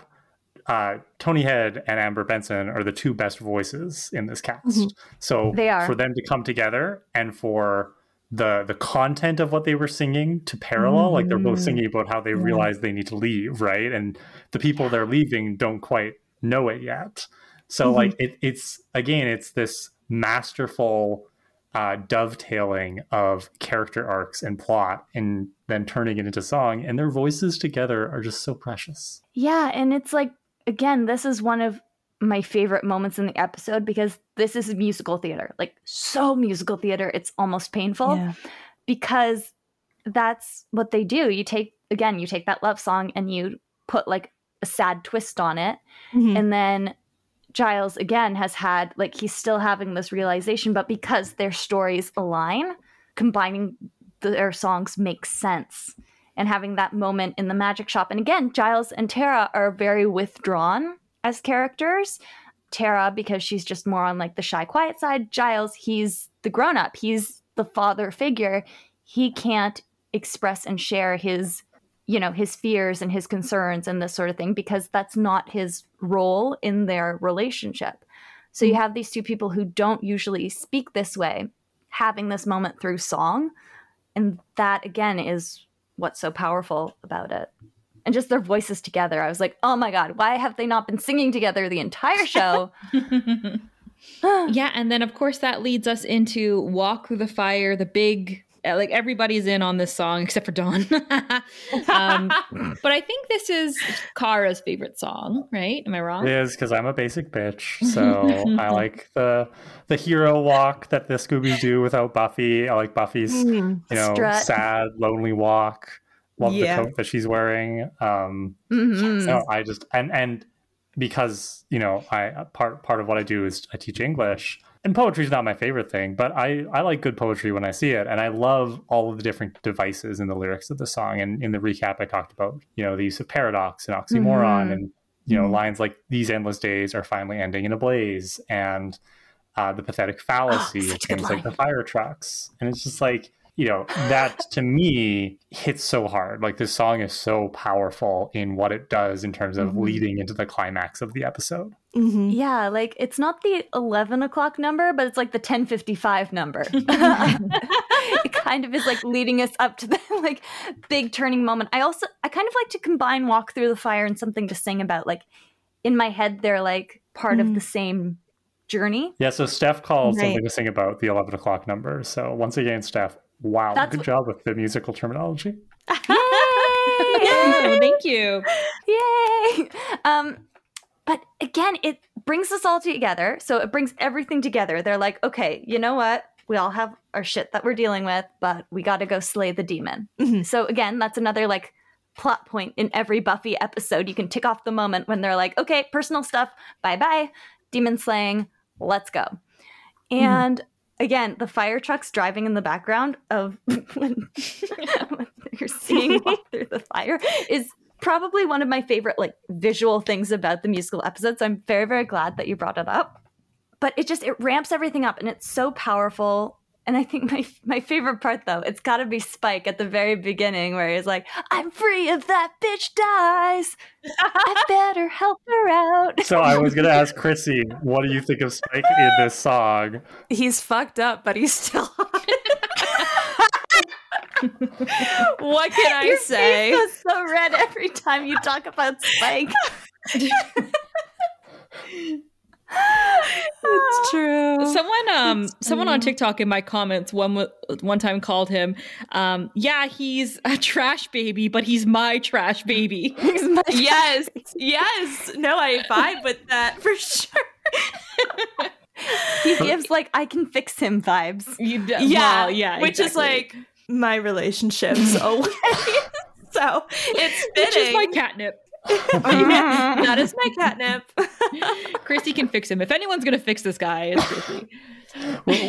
Tony Head and Amber Benson are the two best voices in this cast. Mm-hmm. So they are. For them to come together and for the content of what they were singing to parallel, they're both singing about how they realize they need to leave, right? And the people they're leaving don't quite know it yet. So it's this masterful dovetailing of character arcs and plot and then turning it into song, and their voices together are just so precious. Yeah, and it's again, this is one of my favorite moments in the episode, because this is musical theater, like so musical theater, it's almost painful, because that's what they do. You take that love song and you put like a sad twist on it. Mm-hmm. And then Giles again has had, like, he's still having this realization, but because their stories align, combining their songs makes sense. And having that moment in the magic shop. And again, Giles and Tara are very withdrawn as characters. Tara, because she's just more on like the shy, quiet side. Giles, he's the grown-up. He's the father figure. He can't express and share his, you know, his fears and his concerns and this sort of thing, because that's not his role in their relationship. So you have these two people who don't usually speak this way, having this moment through song. And that, again, is what's so powerful about it. And just their voices together. I was like, oh my God, why have they not been singing together the entire show? Yeah. And then, of course, that leads us into Walk Through the Fire, the big, like, everybody's in on this song except for Dawn. But I think this is Kara's favorite song, right? Am I wrong? It is, because I'm a basic bitch. So I like the hero walk that the Scoobies do without Buffy. I like Buffy's, you know, sad, lonely walk. Love the coat that she's wearing. So I just and because, you know, I part of what I do is I teach English, and poetry is not my favorite thing, but I like good poetry when I see it, and I love all of the different devices in the lyrics of the song. And in the recap, I talked about, you know, the use of paradox and oxymoron, and, you know, lines like "These endless days are finally ending in a blaze," and the pathetic fallacy of things like the fire trucks, and it's just like, you know, that to me hits so hard. Like, this song is so powerful in what it does in terms of leading into the climax of the episode. Mm-hmm. Yeah, like, it's not the 11 o'clock number, but it's like the 10:55 number. It kind of is like leading us up to the like big turning moment. I kind of like to combine Walk Through the Fire and something to sing about. Like, in my head, they're like part of the same journey. Yeah, so Steph called something to sing about the 11 o'clock number. So once again, Steph, wow, good job with the musical terminology. Yay! Yay! Thank you. Yay! But again, it brings us all together. So it brings everything together. They're like, okay, you know what? We all have our shit that we're dealing with, but we got to go slay the demon. Mm-hmm. So again, that's another like plot point in every Buffy episode. You can tick off the moment when they're like, okay, personal stuff, bye-bye, demon slaying, let's go. And... Mm-hmm. Again, the fire trucks driving in the background of when you're seeing Walk Through the Fire is probably one of my favorite like visual things about the musical episodes. I'm very, very glad that you brought it up. But it ramps everything up, and it's so powerful. And I think my favorite part, though, it's got to be Spike at the very beginning where he's like, I'm free if that bitch dies. I better help her out. So I was going to ask Chrissy, what do you think of Spike in this song? He's fucked up, but he's still on it. What can I say? Your face goes so red every time you talk about Spike. It's true. Someone on TikTok in my comments one time called him, yeah, he's a trash baby, but he's my trash baby. Yes. No, I vibe with that for sure. He gives like I can fix him vibes. Which is like my relationships always. So it's fitting. Which is my catnip. That is my catnip. Chrissy can fix him. If anyone's gonna fix this guy, it's Chrissy.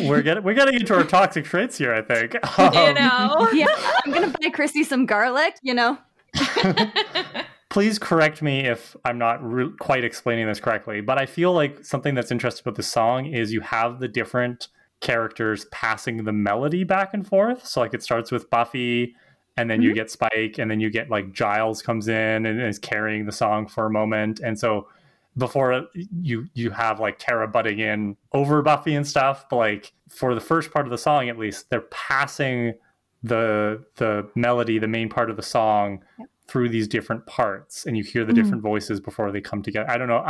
We're getting into our toxic traits here, I think. You know, I'm gonna buy Chrissy some garlic. You know. Please correct me if I'm not quite explaining this correctly, but I feel like something that's interesting about the song is you have the different characters passing the melody back and forth. So like it starts with Buffy. And then you get Spike, and then you get like Giles comes in and is carrying the song for a moment. And so before you have like Tara butting in over Buffy and stuff. But like for the first part of the song, at least, they're passing the melody, the main part of the song through these different parts. And you hear the different voices before they come together. I don't know.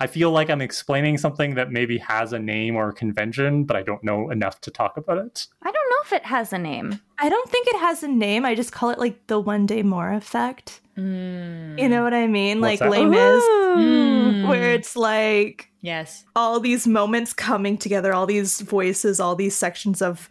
I feel like I'm explaining something that maybe has a name or a convention, but I don't know enough to talk about it. I don't know know if it has a name. I don't think it has a name. I just call it like the one day more effect. Mm. You know what I mean? What's like Les Mis, where it's like yes, all these moments coming together, all these voices, all these sections of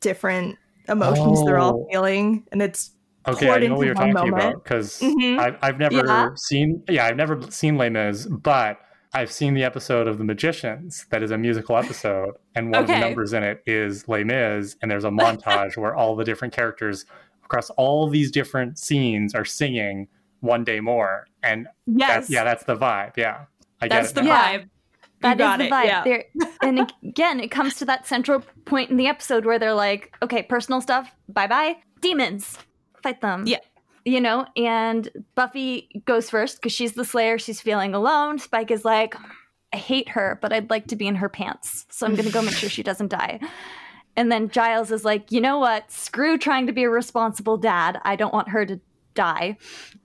different emotions they're all feeling, and it's okay. I know what you're talking about because I've never seen. Yeah, I've never seen Les Mis, but I've seen the episode of The Magicians that is a musical episode, and one of the numbers in it is Les Mis, and there's a montage where all the different characters across all these different scenes are singing "One Day More," and that's the vibe. Yeah, I get it now. That is the vibe. Yeah. And again, it comes to that central point in the episode where they're like, okay, personal stuff, bye-bye. Demons, fight them. Yeah. You know, and Buffy goes first because she's the Slayer. She's feeling alone. Spike is like, I hate her, but I'd like to be in her pants. So I'm going to go make sure she doesn't die. And then Giles is like, you know what? Screw trying to be a responsible dad. I don't want her to die,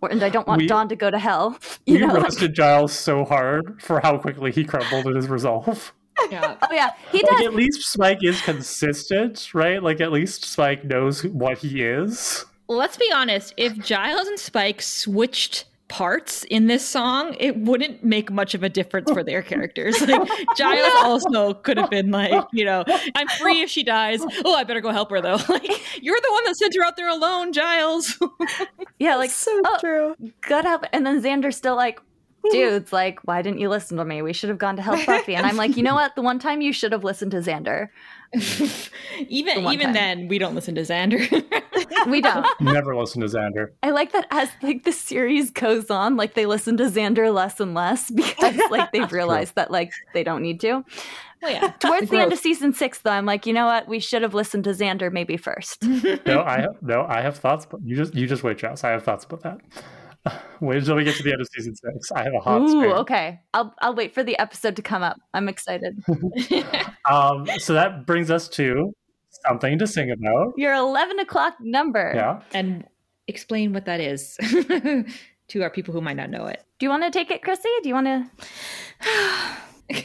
and I don't want Dawn to go to hell. You roasted Giles so hard for how quickly he crumbled at his resolve. Yeah. Oh yeah, he does. Like, at least Spike is consistent, right? Like at least Spike knows what he is. Let's be honest. If Giles and Spike switched parts in this song, it wouldn't make much of a difference for their characters. Like Giles also could have been like, you know, I'm free if she dies. Oh, I better go help her though. Like you're the one that sent her out there alone, Giles. Yeah, like so true. Gut up, and then Xander's still like, dudes, like, why didn't you listen to me? We should have gone to help Buffy. And I'm like, you know what? The one time you should have listened to Xander. Even then, we don't listen to Xander. We don't. Never listen to Xander. I like that as like the series goes on, like they listen to Xander less and less because like they've realized that like they don't need to. Well, yeah. Towards the end of season 6, though, I'm like, you know what? We should have listened to Xander maybe first. I have thoughts, but you just wait, Joss. I have thoughts about that. Wait until we get to the end of season 6. I have a hot spare. Okay. I'll wait for the episode to come up. I'm excited. So that brings us to something to sing about. Your 11 o'clock number. Yeah. And explain what that is to our people who might not know it. Do you want to take it, Chrissy? Do you want to?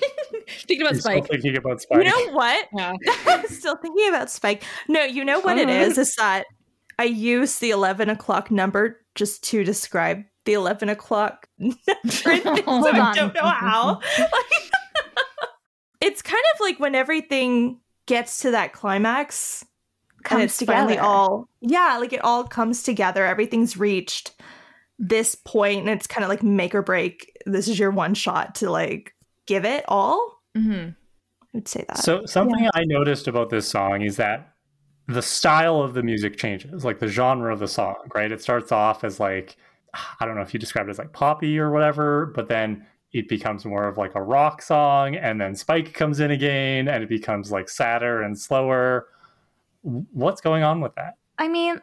Thinking about Spike. You know what? Yeah. I'm still thinking about Spike. No, you know what it is that I use the 11 o'clock number just to describe the 11 o'clock number. I don't know how. It's kind of like when everything gets to that climax. Comes and it's together. Finally all. Yeah, like it all comes together. Everything's reached this point, and it's kind of like make or break. This is your one shot to like give it all. Mm-hmm. I would say that. So something I noticed about this song is that the style of the music changes, like the genre of the song, right? It starts off as like, I don't know if you described it as like poppy or whatever, but then it becomes more of like a rock song, and then Spike comes in again and it becomes like sadder and slower. What's going on with that? I mean,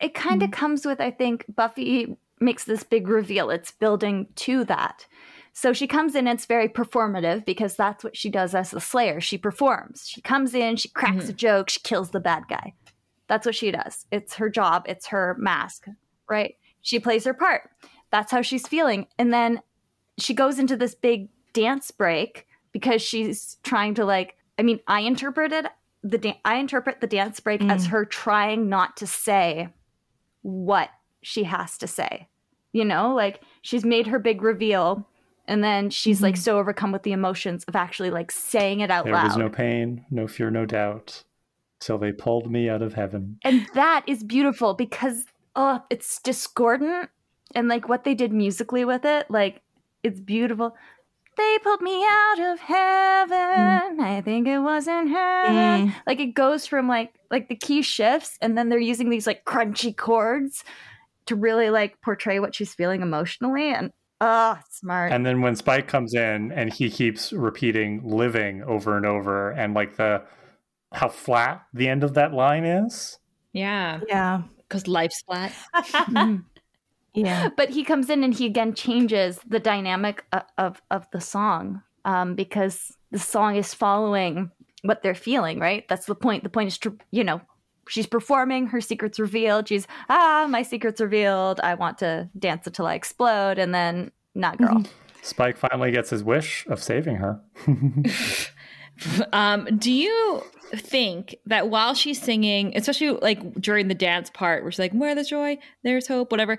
it kind of comes with, I think Buffy makes this big reveal. It's building to that. So she comes in, it's very performative because that's what she does as the Slayer. She performs. She comes in, she cracks a joke, she kills the bad guy. That's what she does. It's her job. It's her mask, right? She plays her part. That's how she's feeling. And then she goes into this big dance break because she's trying to like, I mean, I interpret the dance break as her trying not to say what she has to say. You know, like she's made her big reveal. And then she's like so overcome with the emotions of actually like saying it out loud. There was no pain, no fear, no doubt. So they pulled me out of heaven. And that is beautiful because it's discordant. And like what they did musically with it, like it's beautiful. They pulled me out of heaven. I think it was in heaven. Like it goes from like the key shifts. And then they're using these like crunchy chords to really like portray what she's feeling emotionally. And smart. And then when Spike comes in and he keeps repeating living over and over, and like how flat the end of that line is. Yeah. Because life's flat. Yeah. But he comes in and he again changes the dynamic of the song because the song is following what they're feeling, right? That's the point. The point is, you know, she's performing, her secret's revealed. She's, my secret's revealed. I want to dance until I explode. And then, not girl. Spike finally gets his wish of saving her. Do you think that while she's singing, especially like during the dance part where she's like, where there's joy, there's hope, whatever,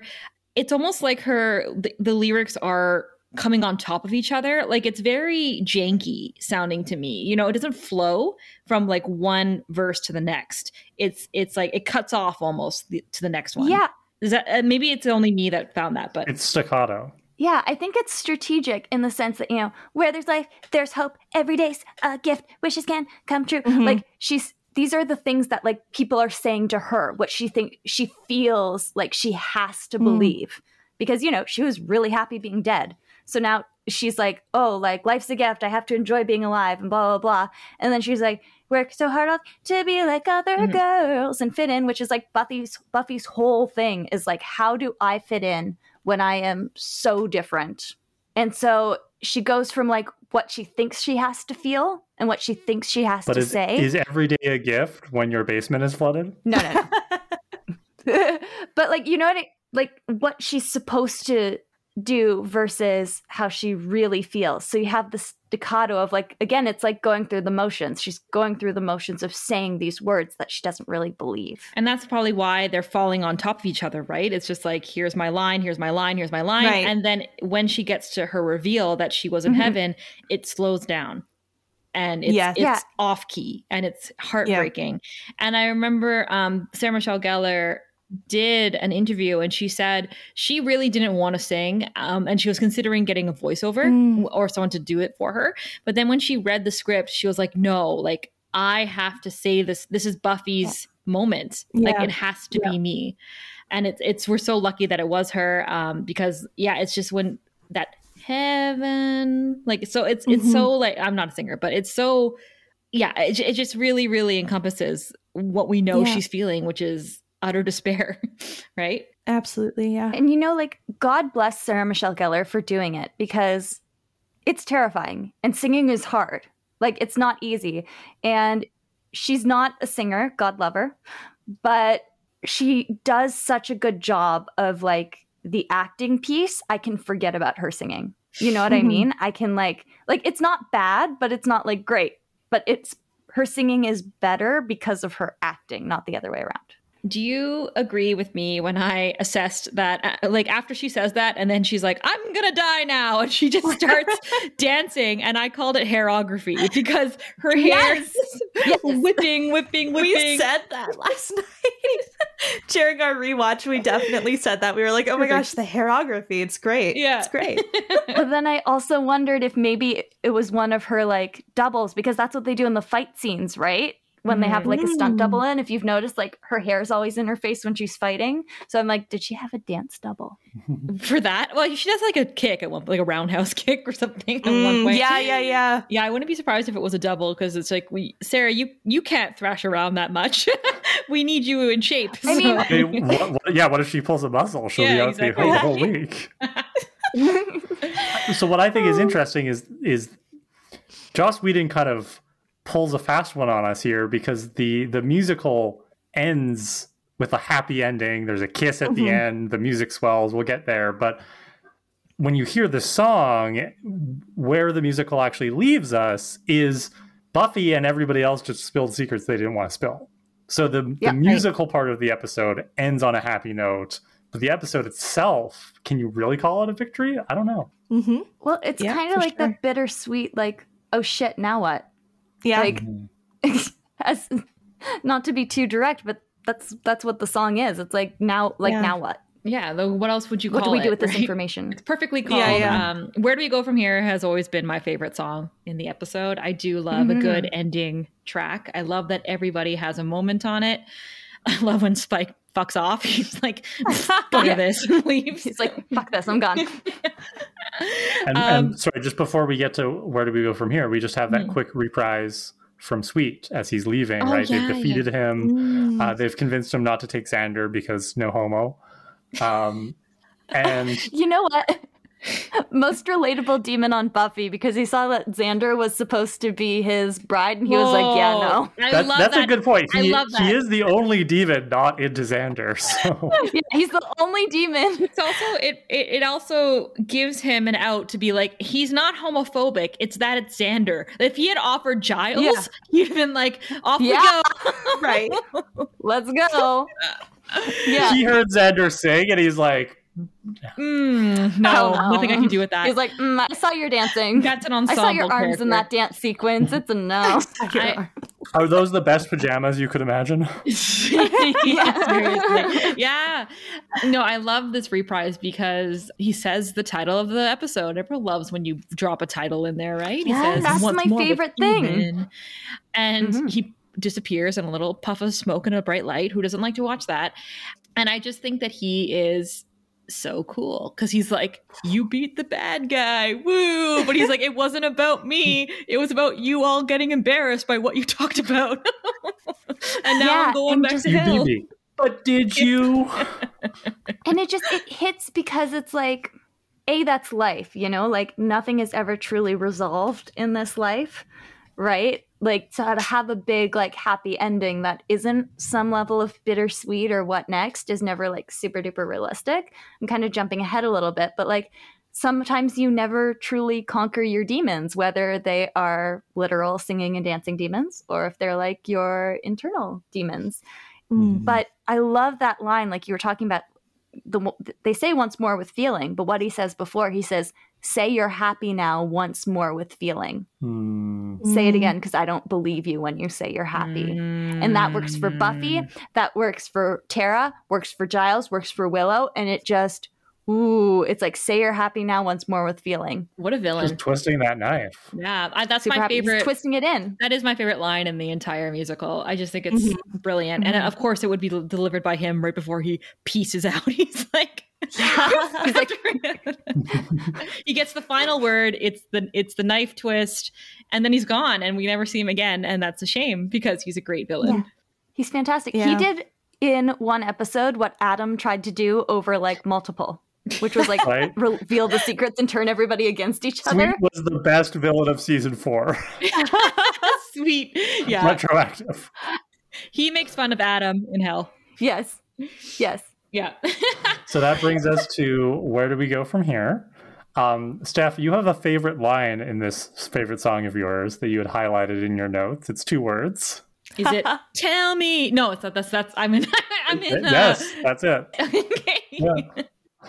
it's almost like the lyrics are coming on top of each other. Like it's very janky sounding to me. You know, it doesn't flow from like one verse to the next. It's like it cuts off almost to the next one. Yeah. Is that maybe it's only me that found that, but it's staccato. Yeah, I think it's strategic in the sense that, you know, where there's life, there's hope. Every day's a gift. Wishes can come true. Mm-hmm. Like these are the things that like people are saying to her, what she thinks she feels like she has to believe because, you know, she was really happy being dead. So now she's like, oh, like life's a gift. I have to enjoy being alive and blah, blah, blah. And then she's like, work so hard to be like other girls and fit in, which is like Buffy's whole thing is like, how do I fit in when I am so different? And so she goes from like what she thinks she has to feel and what she thinks she has to say. Is every day a gift when your basement is flooded? No. But like, you know what? Like what she's supposed to do versus how she really feels. So you have this staccato of like, again, it's like going through the motions. She's going through the motions of saying these words that she doesn't really believe. And that's probably why they're falling on top of each other, right? It's just like, here's my line, here's my line, here's my line. Right. And then when she gets to her reveal that she was in heaven, it slows down. And it's off key and it's heartbreaking. Yeah. And I remember Sarah Michelle Gellar did an interview and she said she really didn't want to sing and she was considering getting a voiceover or someone to do it for her. But then when she read the script, she was like, no, like I have to say this. This is Buffy's moment. Yeah. Like it has to be me. And it's we're so lucky that it was her because, yeah, it's just when that heaven, like, so it's so like, I'm not a singer, but it's so, yeah, it just really, really encompasses what we know she's feeling, which is utter despair, right? Absolutely, yeah. And you know, like, God bless Sarah Michelle Gellar for doing it because it's terrifying and singing is hard. Like, it's not easy. And she's not a singer, God love her, but she does such a good job of, like, the acting piece. I can forget about her singing. You know what I mean? I can, like, it's not bad, but it's not, like, great. But her singing is better because of her acting, not the other way around. Do you agree with me when I assessed that, like after she says that and then she's like, I'm going to die now. And she just starts dancing. And I called it hairography because her hair is whipping. We said that last night. During our rewatch, we definitely said that. We were like, oh my gosh, the hairography. It's great. Yeah. It's great. But then I also wondered if maybe it was one of her like doubles because that's what they do in the fight scenes, right? When they have like a stunt double in, if you've noticed, like her hair is always in her face when she's fighting. So I'm like, did she have a dance double for that? Well, she does like a kick at one, like a roundhouse kick or something at one point. Yeah. Yeah, I wouldn't be surprised if it was a double because it's like, Sarah, you can't thrash around that much. We need you in shape. So. I mean, what if she pulls a muscle? She'll be out for the whole week. So what I think is interesting is Joss Whedon kind of pulls a fast one on us here because the musical ends with a happy ending. There's a kiss at the end. The music swells. We'll get there. But when you hear the song, where the musical actually leaves us is Buffy and everybody else just spilled secrets they didn't want to spill. So the musical part of the episode ends on a happy note. But the episode itself, can you really call it a victory? I don't know. Mm-hmm. Well, it's kind of like that bittersweet, like, oh shit, now what? Yeah, like, as not to be too direct, but that's what the song is. It's like now what? Yeah, what else would you call it? What do we do with this information? It's perfectly called. Yeah. Where do we go from here has always been my favorite song in the episode. I do love a good ending track. I love that everybody has a moment on it. I love when Spike fucks off. He's like, go to this, and leaves. He's like, fuck this, I'm gone. And sorry, just before we get to where do we go from here, we just have that quick reprise from Sweet as he's leaving, right? Yeah, they've defeated him. They've convinced him not to take Xander because no homo. And you know what? Most relatable demon on Buffy, because he saw that Xander was supposed to be his bride, and he was like, yeah, no. That's a good point. He is the only demon not into Xander. So. Yeah, he's the only demon. It's also it also gives him an out to be like, he's not homophobic. It's that it's Xander. If he had offered Giles, he'd have been like, off we go. Right. Let's go. Yeah. He heard Xander sing, and he's like, nothing I can do with that. He's like, I saw your dancing. That's an ensemble. I saw your arms character. In that dance sequence. It's a no. Are those the best pajamas you could imagine? Yeah. No, I love this reprise because he says the title of the episode. Everyone loves when you drop a title in there, right? Yeah, he says, that's my favorite thing. Even. And he disappears in a little puff of smoke and a bright light. Who doesn't like to watch that? And I just think that he is so cool because he's like, you beat the bad guy, woo, but he's like, it wasn't about me, it was about you all getting embarrassed by what you talked about. And now I'm going back to hell. But did you? And it hits because it's like, A, that's life, you know, like nothing is ever truly resolved in this life, right? Like to have a big, like, happy ending that isn't some level of bittersweet or what next is never like super duper realistic. I'm kind of jumping ahead a little bit, but like sometimes you never truly conquer your demons, whether they are literal singing and dancing demons or if they're like your internal demons. Mm-hmm. But I love that line, like you were talking about, they say once more with feeling, but what he says before, he says, say you're happy now once more with feeling. Say it again because I don't believe you when you say you're happy. And that works for Buffy, that works for Tara, works for Giles, works for Willow, and it just, it's like, say you're happy now once more with feeling. What a villain. Just twisting that knife. Yeah, that's super my happy. Favorite. He's twisting it in. That is my favorite line in the entire musical. I just think it's brilliant. And of course it would be delivered by him right before he pieces out. He's like... Yeah. He's like, he gets the final word. It's the knife twist, and then he's gone, and we never see him again. And that's a shame because he's a great villain. Yeah. He's fantastic. Yeah. He did in one episode what Adam tried to do over like multiple, which was like reveal the secrets and turn everybody against each other. Sweet was the best villain of season 4. Sweet, yeah, retroactive. He makes fun of Adam in hell. Yes. Yeah. So that brings us to where do we go from here? Steph, you have a favorite line in this favorite song of yours that you had highlighted in your notes. It's 2 words. Is it tell me? No, it's not. That's I'm in. Yes, that's it. Okay. Yeah.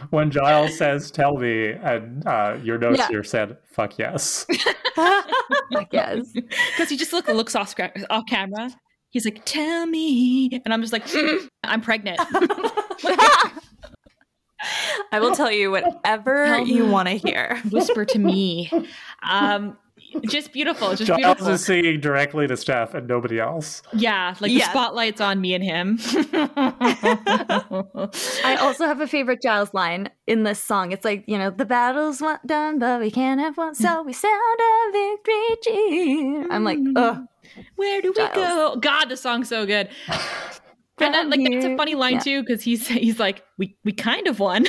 When Giles says tell me, and your notes here said fuck yes. Fuck yes. Because he just looks off camera. He's like, tell me. And I'm just like, I'm pregnant. I will tell you whatever you want to hear. Whisper to me. Just beautiful. Just Giles beautiful. Is singing directly to Steph and nobody else. Yeah, like the spotlight's on me and him. I also have a favorite Giles line in this song. It's like, you know, the battle's not done, but we can't have one, so we sound a victory cheer. I'm like, ugh. Where do Giles. We go? God, the song's so good. And that, like, that's a funny line too, because he's like, we kind of won,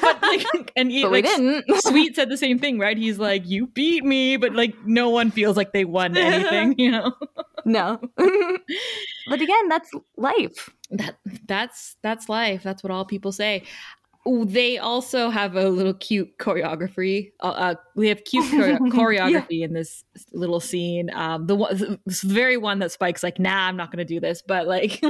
but like, and he, but like, we didn't. Sweet said the same thing, right? He's like, you beat me, but like, no one feels like they won anything, you know? No. But again, that's life. That's life. That's what all people say. They also have a little cute choreography. We have cute choreography in this little scene. The very one that Spike's like, nah, I'm not going to do this. But like,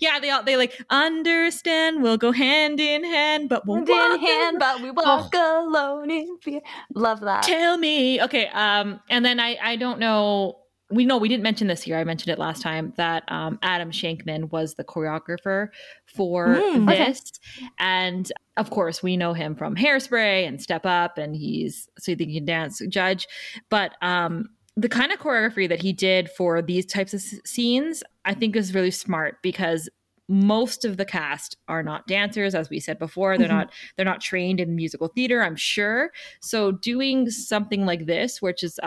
yeah, they like understand. We'll go hand in hand, but we'll walk in hand, but we walk alone in fear. Love that. Tell me, okay. And then I don't know. We didn't mention this here. I mentioned it last time that Adam Shankman was the choreographer for this. Okay. And of course, we know him from Hairspray and Step Up, and he's So You Think You Can Dance judge. But the kind of choreography that he did for these types of scenes, I think is really smart because most of the cast are not dancers, as we said before. They're not trained in musical theater, I'm sure. So doing something like this, which is...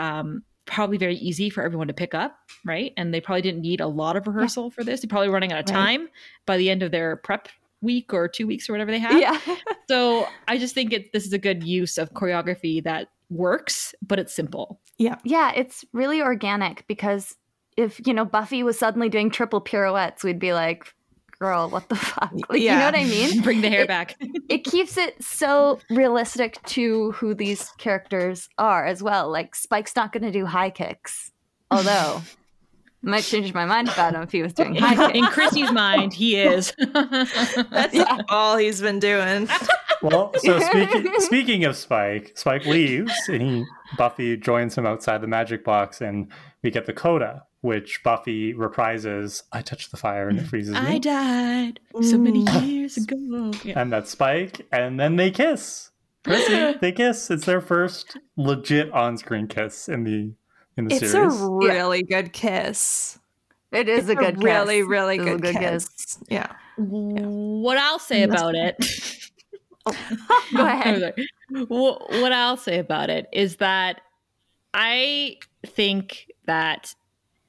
probably very easy for everyone to pick up, right? And they probably didn't need a lot of rehearsal for this. They're probably running out of time by the end of their prep week or 2 weeks or whatever they have. Yeah. So I just think this is a good use of choreography that works, but it's simple. Yeah. Yeah. It's really organic because if, you know, Buffy was suddenly doing triple pirouettes, we'd be like, girl, what the fuck? Like, yeah. You know what I mean? Bring the hair back. It keeps it so realistic to who these characters are as well. Like, Spike's not going to do high kicks, although I might change my mind about him if he was doing high kicks. In Chrissy's mind, he is. That's all he's been doing. Well, so speaking of Spike leaves, and Buffy joins him outside the magic box, and we get the coda, which Buffy reprises, "I touched the fire and it freezes me. I died so many years ago." Yeah. And that's Spike. And then they kiss. Chrissy, they kiss. It's their first legit on-screen kiss in the series. It's a really good kiss. It is a good kiss. Really, really good kiss. Yeah. What I'll say about it... Go ahead. What I'll say about it is that I think that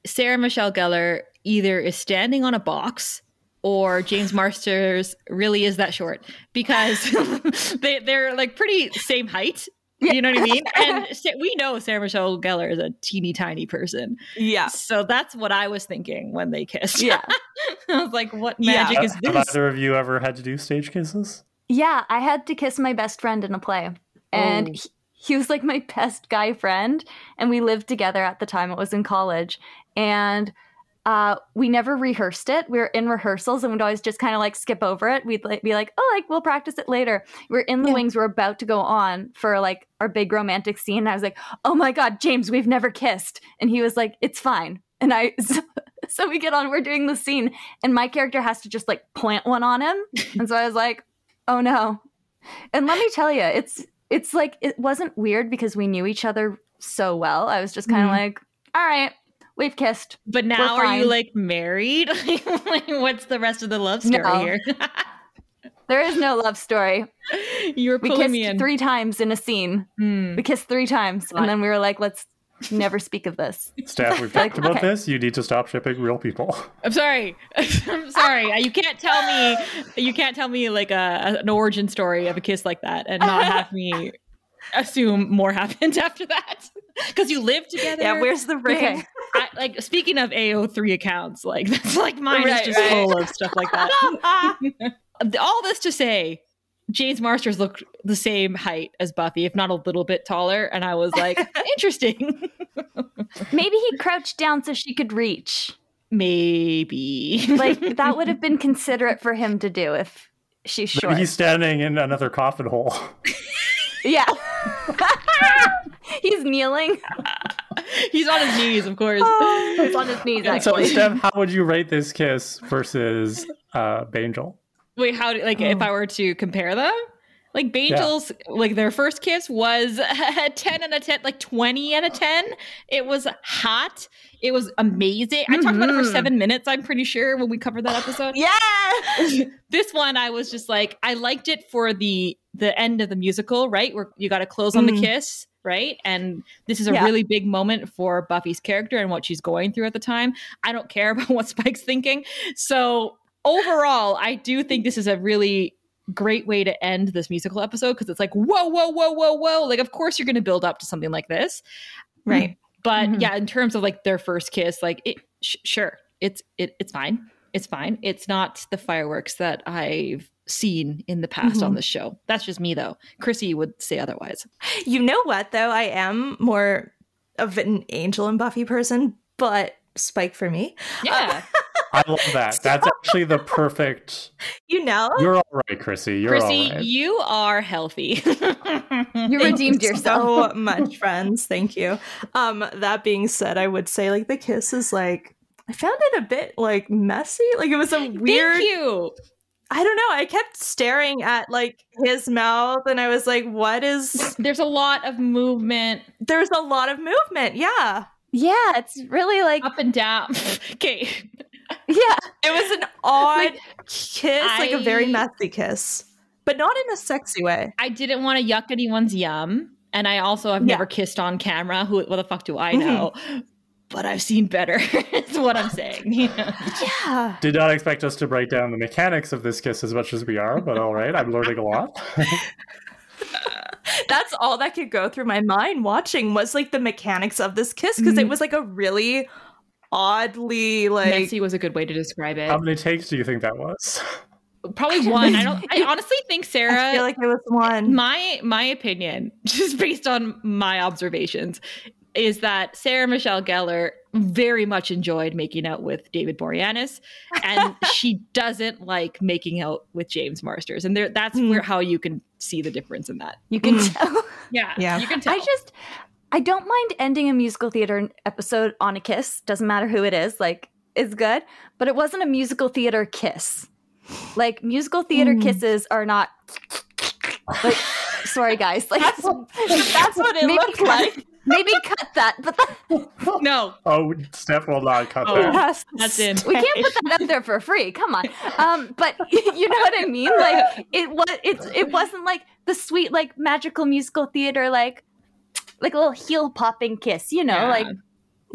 Sarah Michelle Gellar either is standing on a box or James Marsters really is that short, because they're like pretty same height. Yeah. You know what I mean? And we know Sarah Michelle Gellar is a teeny tiny person. Yeah. So that's what I was thinking when they kissed. Yeah. I was like, what magic is this? Have either of you ever had to do stage kisses? Yeah, I had to kiss my best friend in a play. And he was like my best guy friend. And we lived together at the time. It was in college. And we never rehearsed it. We were in rehearsals and we'd always just kind of like skip over it. We'd like, be like, oh, like we'll practice it later. We're in the wings. We're about to go on for like our big romantic scene. And I was like, oh my God, James, we've never kissed. And he was like, it's fine. And so we get on, we're doing the scene. And my character has to just like plant one on him. And so I was like, oh no. And let me tell you, it's like, it wasn't weird because we knew each other so well. I was just kind of like, all right, we've kissed. But now are you like married? Like, what's the rest of the love story here? There is no love story. You were pulling me in. We kissed 3 times in a scene. We kissed 3 times. And then we were like, let's never speak of this. Steph, we've talked about this. You need to stop shipping real people. I'm sorry. You can't tell me like an origin story of a kiss like that and not have me assume more happened after that, because you live together. Yeah, where's the ring? Okay. Like, speaking of AO3 accounts, like that's like mine is just full of stuff like that. All this to say, James Marsters looked the same height as Buffy, if not a little bit taller. And I was like, interesting. Maybe he crouched down so she could reach. Maybe. Like, that would have been considerate for him to do if she's short. Maybe he's standing in another coffin hole. Yeah. He's kneeling. He's on his knees, of course. He's on his knees, actually. So, Steph, how would you rate this kiss versus Bangel? Wait, how do, like, if I were to compare them, like Bangel's, like their first kiss was a 10 out of 10, like 20 out of 10. It was hot. It was amazing. I talked about it for 7 minutes, I'm pretty sure, when we covered that episode. Yeah. This one, I was just like, I liked it for the end of the musical, right? Where you got to close on the kiss, right? And this is a really big moment for Buffy's character and what she's going through at the time. I don't care about what Spike's thinking. So... overall, I do think this is a really great way to end this musical episode, because it's like, whoa, whoa, whoa, whoa, whoa. Like, of course you're going to build up to something like this. Right. But yeah, in terms of like their first kiss, like it, sure, it's fine. It's fine. It's not the fireworks that I've seen in the past on this show. That's just me, though. Chrissy would say otherwise. You know what, though? I am more of an Angel and Buffy person, but Spike for me. Yeah. I love that. That's actually the perfect... You know? You're all right, Chrissy. Chrissy, you are healthy. You redeemed yourself. So much, friends. Thank you. That being said, I would say, like, the kiss is, like... I found it a bit, like, messy. Like, it was a weird... Thank you! I don't know. I kept staring at, like, his mouth, and I was like, what is... There's a lot of movement. There's a lot of movement, yeah. Yeah, it's really, like... up and down. Okay. Yeah, it was an odd kiss, like a very messy kiss, but not in a sexy way. I didn't want to yuck anyone's yum, and I also have never kissed on camera. Who? What the fuck do I know? but I've seen better. That's what I'm saying. You know? Yeah. Did not expect us to break down the mechanics of this kiss as much as we are, but all right, I'm learning a lot. That's all that could go through my mind watching was like the mechanics of this kiss, because it was like a really oddly like messy was a good way to describe it. How many takes do you think that was? Probably one. I honestly think, Sarah, I feel like it was one. My opinion, just based on my observations, is that Sarah Michelle Gellar very much enjoyed making out with David Boreanaz, and she doesn't like making out with James Marsters, and that's where how you can see the difference in that. You can tell. Yeah, you can tell. I don't mind ending a musical theater episode on a kiss. Doesn't matter who it is. Like, it's good, but it wasn't a musical theater kiss. Like, musical theater kisses are not like, sorry guys, like that's what it looked like. Maybe cut that, but no. Oh, Steph will not cut that. That's in. We can't put that up there for free. Come on. But you know what I mean? Like, it wasn't like the sweet, like, magical musical theater, like a little heel popping kiss, you know, like.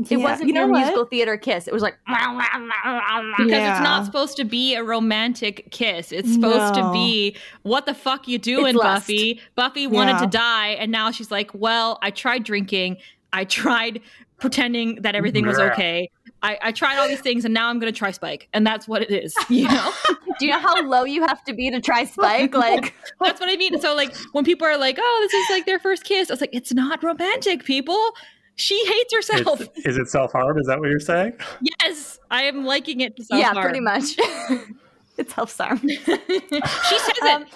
It wasn't a musical theater kiss. It was like... Because it's not supposed to be a romantic kiss. It's supposed to be, what the fuck you doing, Buffy? Buffy wanted to die, and now she's like, well, I tried drinking. I tried pretending that everything was okay. I tried all these things, and now I'm going to try Spike. And that's what it is, you know? Do you know how low you have to be to try Spike? Like, that's what I mean. So, like, when people are like, oh, this is, like, their first kiss. I was like, it's not romantic, people. She hates herself. Is it self-harm? Is that what you're saying? Yes. I am liking it to self-harm. Yeah, pretty much. It's self-harm.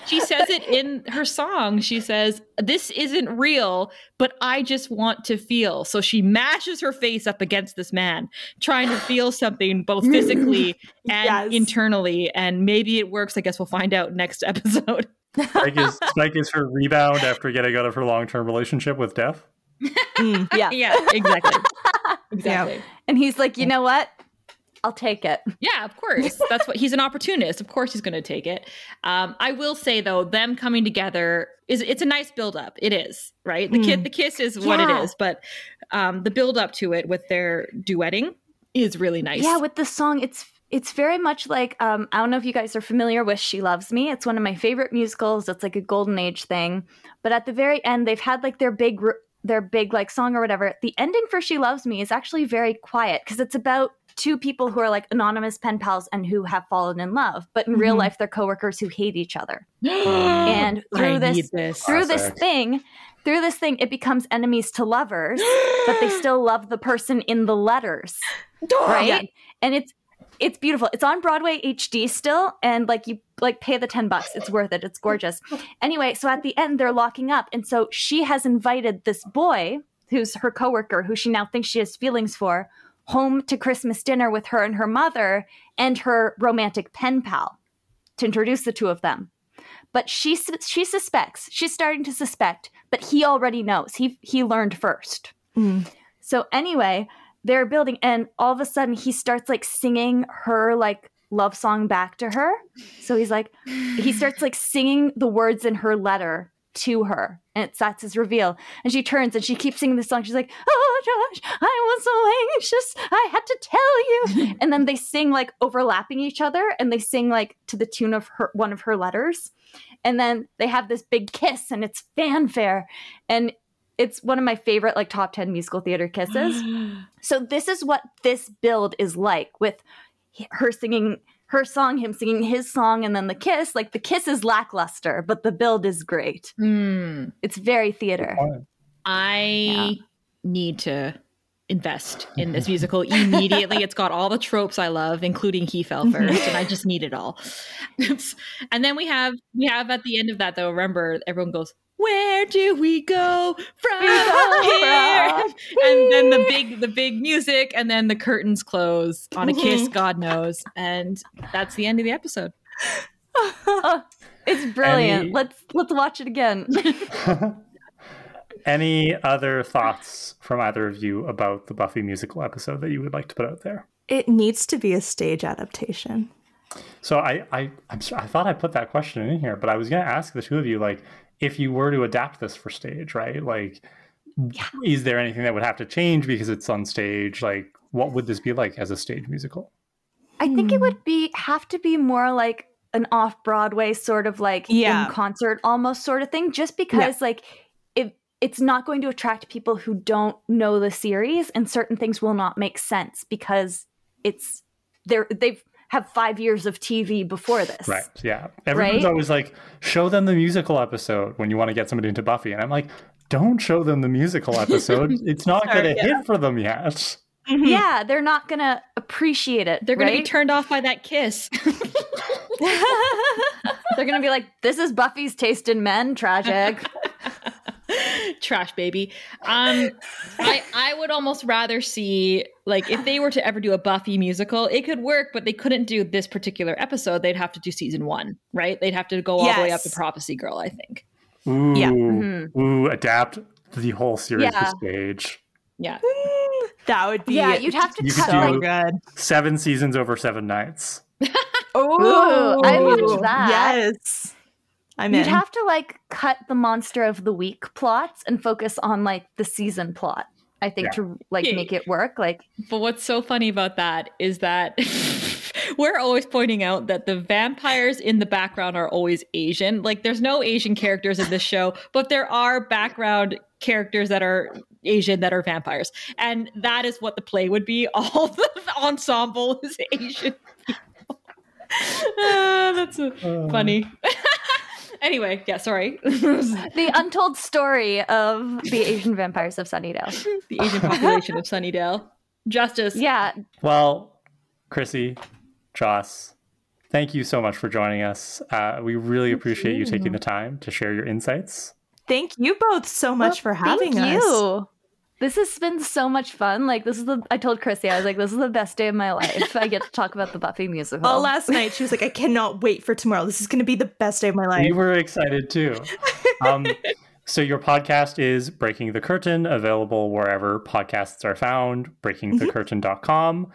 She says it in her song. She says, this isn't real, but I just want to feel. So she mashes her face up against this man, trying to feel something both physically and internally. And maybe it works. I guess we'll find out next episode. Spike is her rebound after getting out of her long-term relationship with Death. Yeah, exactly. Yeah. And he's like, you know what? I'll take it. Yeah, of course. That's what he's an opportunist. Of course, he's going to take it. I will say though, them coming together it's a nice build up. It is right. The kiss is what it is, but the build up to it with their duetting is really nice. Yeah, with the song, it's very much like I don't know if you guys are familiar with She Loves Me. It's one of my favorite musicals. It's like a golden age thing. But at the very end, they've had like their big like song or whatever. The ending for She Loves Me is actually very quiet because it's about two people who are like anonymous pen pals and who have fallen in love, but in real life they're coworkers who hate each other. And through this thing it becomes enemies to lovers, but they still love the person in the letters, right? Yeah. And it's beautiful. It's on Broadway HD still, and like you like pay the $10. It's worth it. It's gorgeous. Anyway, so at the end they're locking up, and so she has invited this boy who's her coworker, who she now thinks she has feelings for, home to Christmas dinner with her and her mother and her romantic pen pal to introduce the two of them. But she suspects. She's starting to suspect, but he already knows. He learned first. So anyway, they're building, and all of a sudden he starts like singing her like love song back to her. So he's like, he starts like singing the words in her letter to her, and that's his reveal. And she turns and she keeps singing this song. She's like, oh Josh, I was so anxious, I had to tell you. And then they sing like overlapping each other, and they sing like to the tune of one of her letters. And then they have this big kiss, and it's fanfare, and it's one of my favorite like top 10 musical theater kisses. So this is what this build is like, with her singing her song, him singing his song, and then the kiss. Like the kiss is lackluster, but the build is great. It's very theater. I need to invest in this musical immediately. It's got all the tropes I love, including he fell first, and I just need it all. And then we have at the end of that though, remember, everyone goes, where do we go from here? And then the big music, and then the curtains close on a kiss, God knows. And that's the end of the episode. It's brilliant. Let's watch it again. Any other thoughts from either of you about the Buffy musical episode that you would like to put out there? It needs to be a stage adaptation. So I thought I put that question in here, but I was going to ask the two of you, like, if you were to adapt this for stage, right? Like, Yeah. Is there anything that would have to change because it's on stage? Like, what would this be like as a stage musical? I think it would have to be more like an off-Broadway sort of like in concert almost sort of thing, just because like it's not going to attract people who don't know the series, and certain things will not make sense because it's they've 5 years of TV before this. Right. Yeah. Everyone's always like, show them the musical episode when you want to get somebody into Buffy. And I'm like, don't show them the musical episode. It's not going to hit for them yet. Mm-hmm. Yeah, they're not going to appreciate it. They're going to be turned off by that kiss. They're going to be like, this is Buffy's taste in men. Tragic. Trash baby. I would almost rather see, like, if they were to ever do a Buffy musical, it could work, but they couldn't do this particular episode. They'd have to do season one, right? They'd have to go all the way up to Prophecy Girl, I think. Ooh. Yeah. Mm-hmm. Ooh, adapt the whole series to stage. Yeah. That would be you'd have to cut so good. 7 seasons over 7 nights. Oh, I watched that. Yes. You'd have to like cut the monster of the week plots and focus on like the season plot, I think, to like make it work. Like, but what's so funny about that is that we're always pointing out that the vampires in the background are always Asian. Like, there's no Asian characters in this show, but there are background characters that are Asian that are vampires, and that is what the play would be. All the ensemble is Asian. That's funny. Anyway, sorry. The untold story of the Asian vampires of Sunnydale. The Asian population of Sunnydale. Justice. Yeah. Well, Chrissy, Joss, thank you so much for joining us. We really appreciate you taking the time to share your insights. Thank you both so much for having us. This has been so much fun. Like, I told Chrissy, I was like, this is the best day of my life. I get to talk about the Buffy musical. Oh, last night she was like, I cannot wait for tomorrow. This is going to be the best day of my life. We were excited too. So your podcast is Breaking the Curtain, available wherever podcasts are found, breakingthecurtain.com.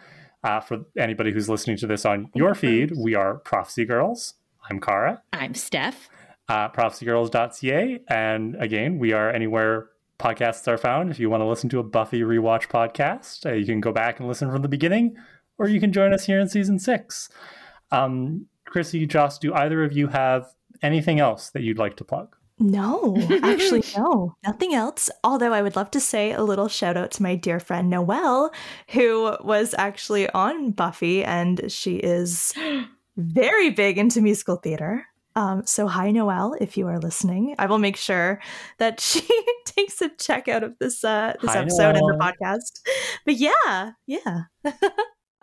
For anybody who's listening to this on your feed, we are Prophecy Girls. I'm Kara. I'm Steph. Prophecygirls.ca. And again, we are anywhere podcasts are found. If you want to listen to a Buffy rewatch podcast, you can go back and listen from the beginning, or you can join us here in season 6. Chrissy, Joss, do either of you have anything else that you'd like to plug? No, actually, no, nothing else. Although I would love to say a little shout out to my dear friend Noelle, who was actually on Buffy, and she is very big into musical theater. So hi, Noelle, if you are listening. I will make sure that she takes a check out of this episode and the podcast. But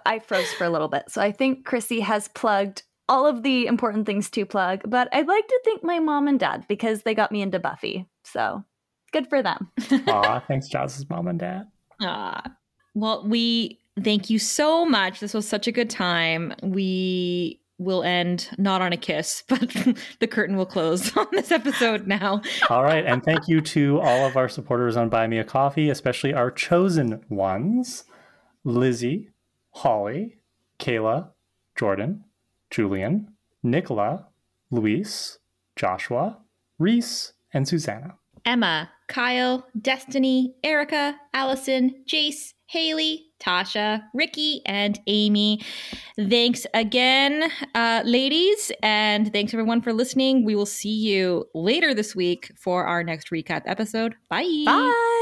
I froze for a little bit. So I think Chrissy has plugged all of the important things to plug. But I'd like to thank my mom and dad because they got me into Buffy. So good for them. Aw, thanks, Joss's mom and dad. Well, thank you so much. This was such a good time. We'll end not on a kiss, but the curtain will close on this episode now. All right. And thank you to all of our supporters on Buy Me a Coffee, especially our chosen ones, Lizzie, Holly, Kayla, Jordan, Julian, Nicola, Luis, Joshua, Reese, and Susanna. Emma, Kyle, Destiny, Erica, Allison, Jace, Haley, Tasha, Ricky, and Amy. Thanks again, ladies, and thanks everyone for listening. We will see you later this week for our next recap episode. Bye. Bye.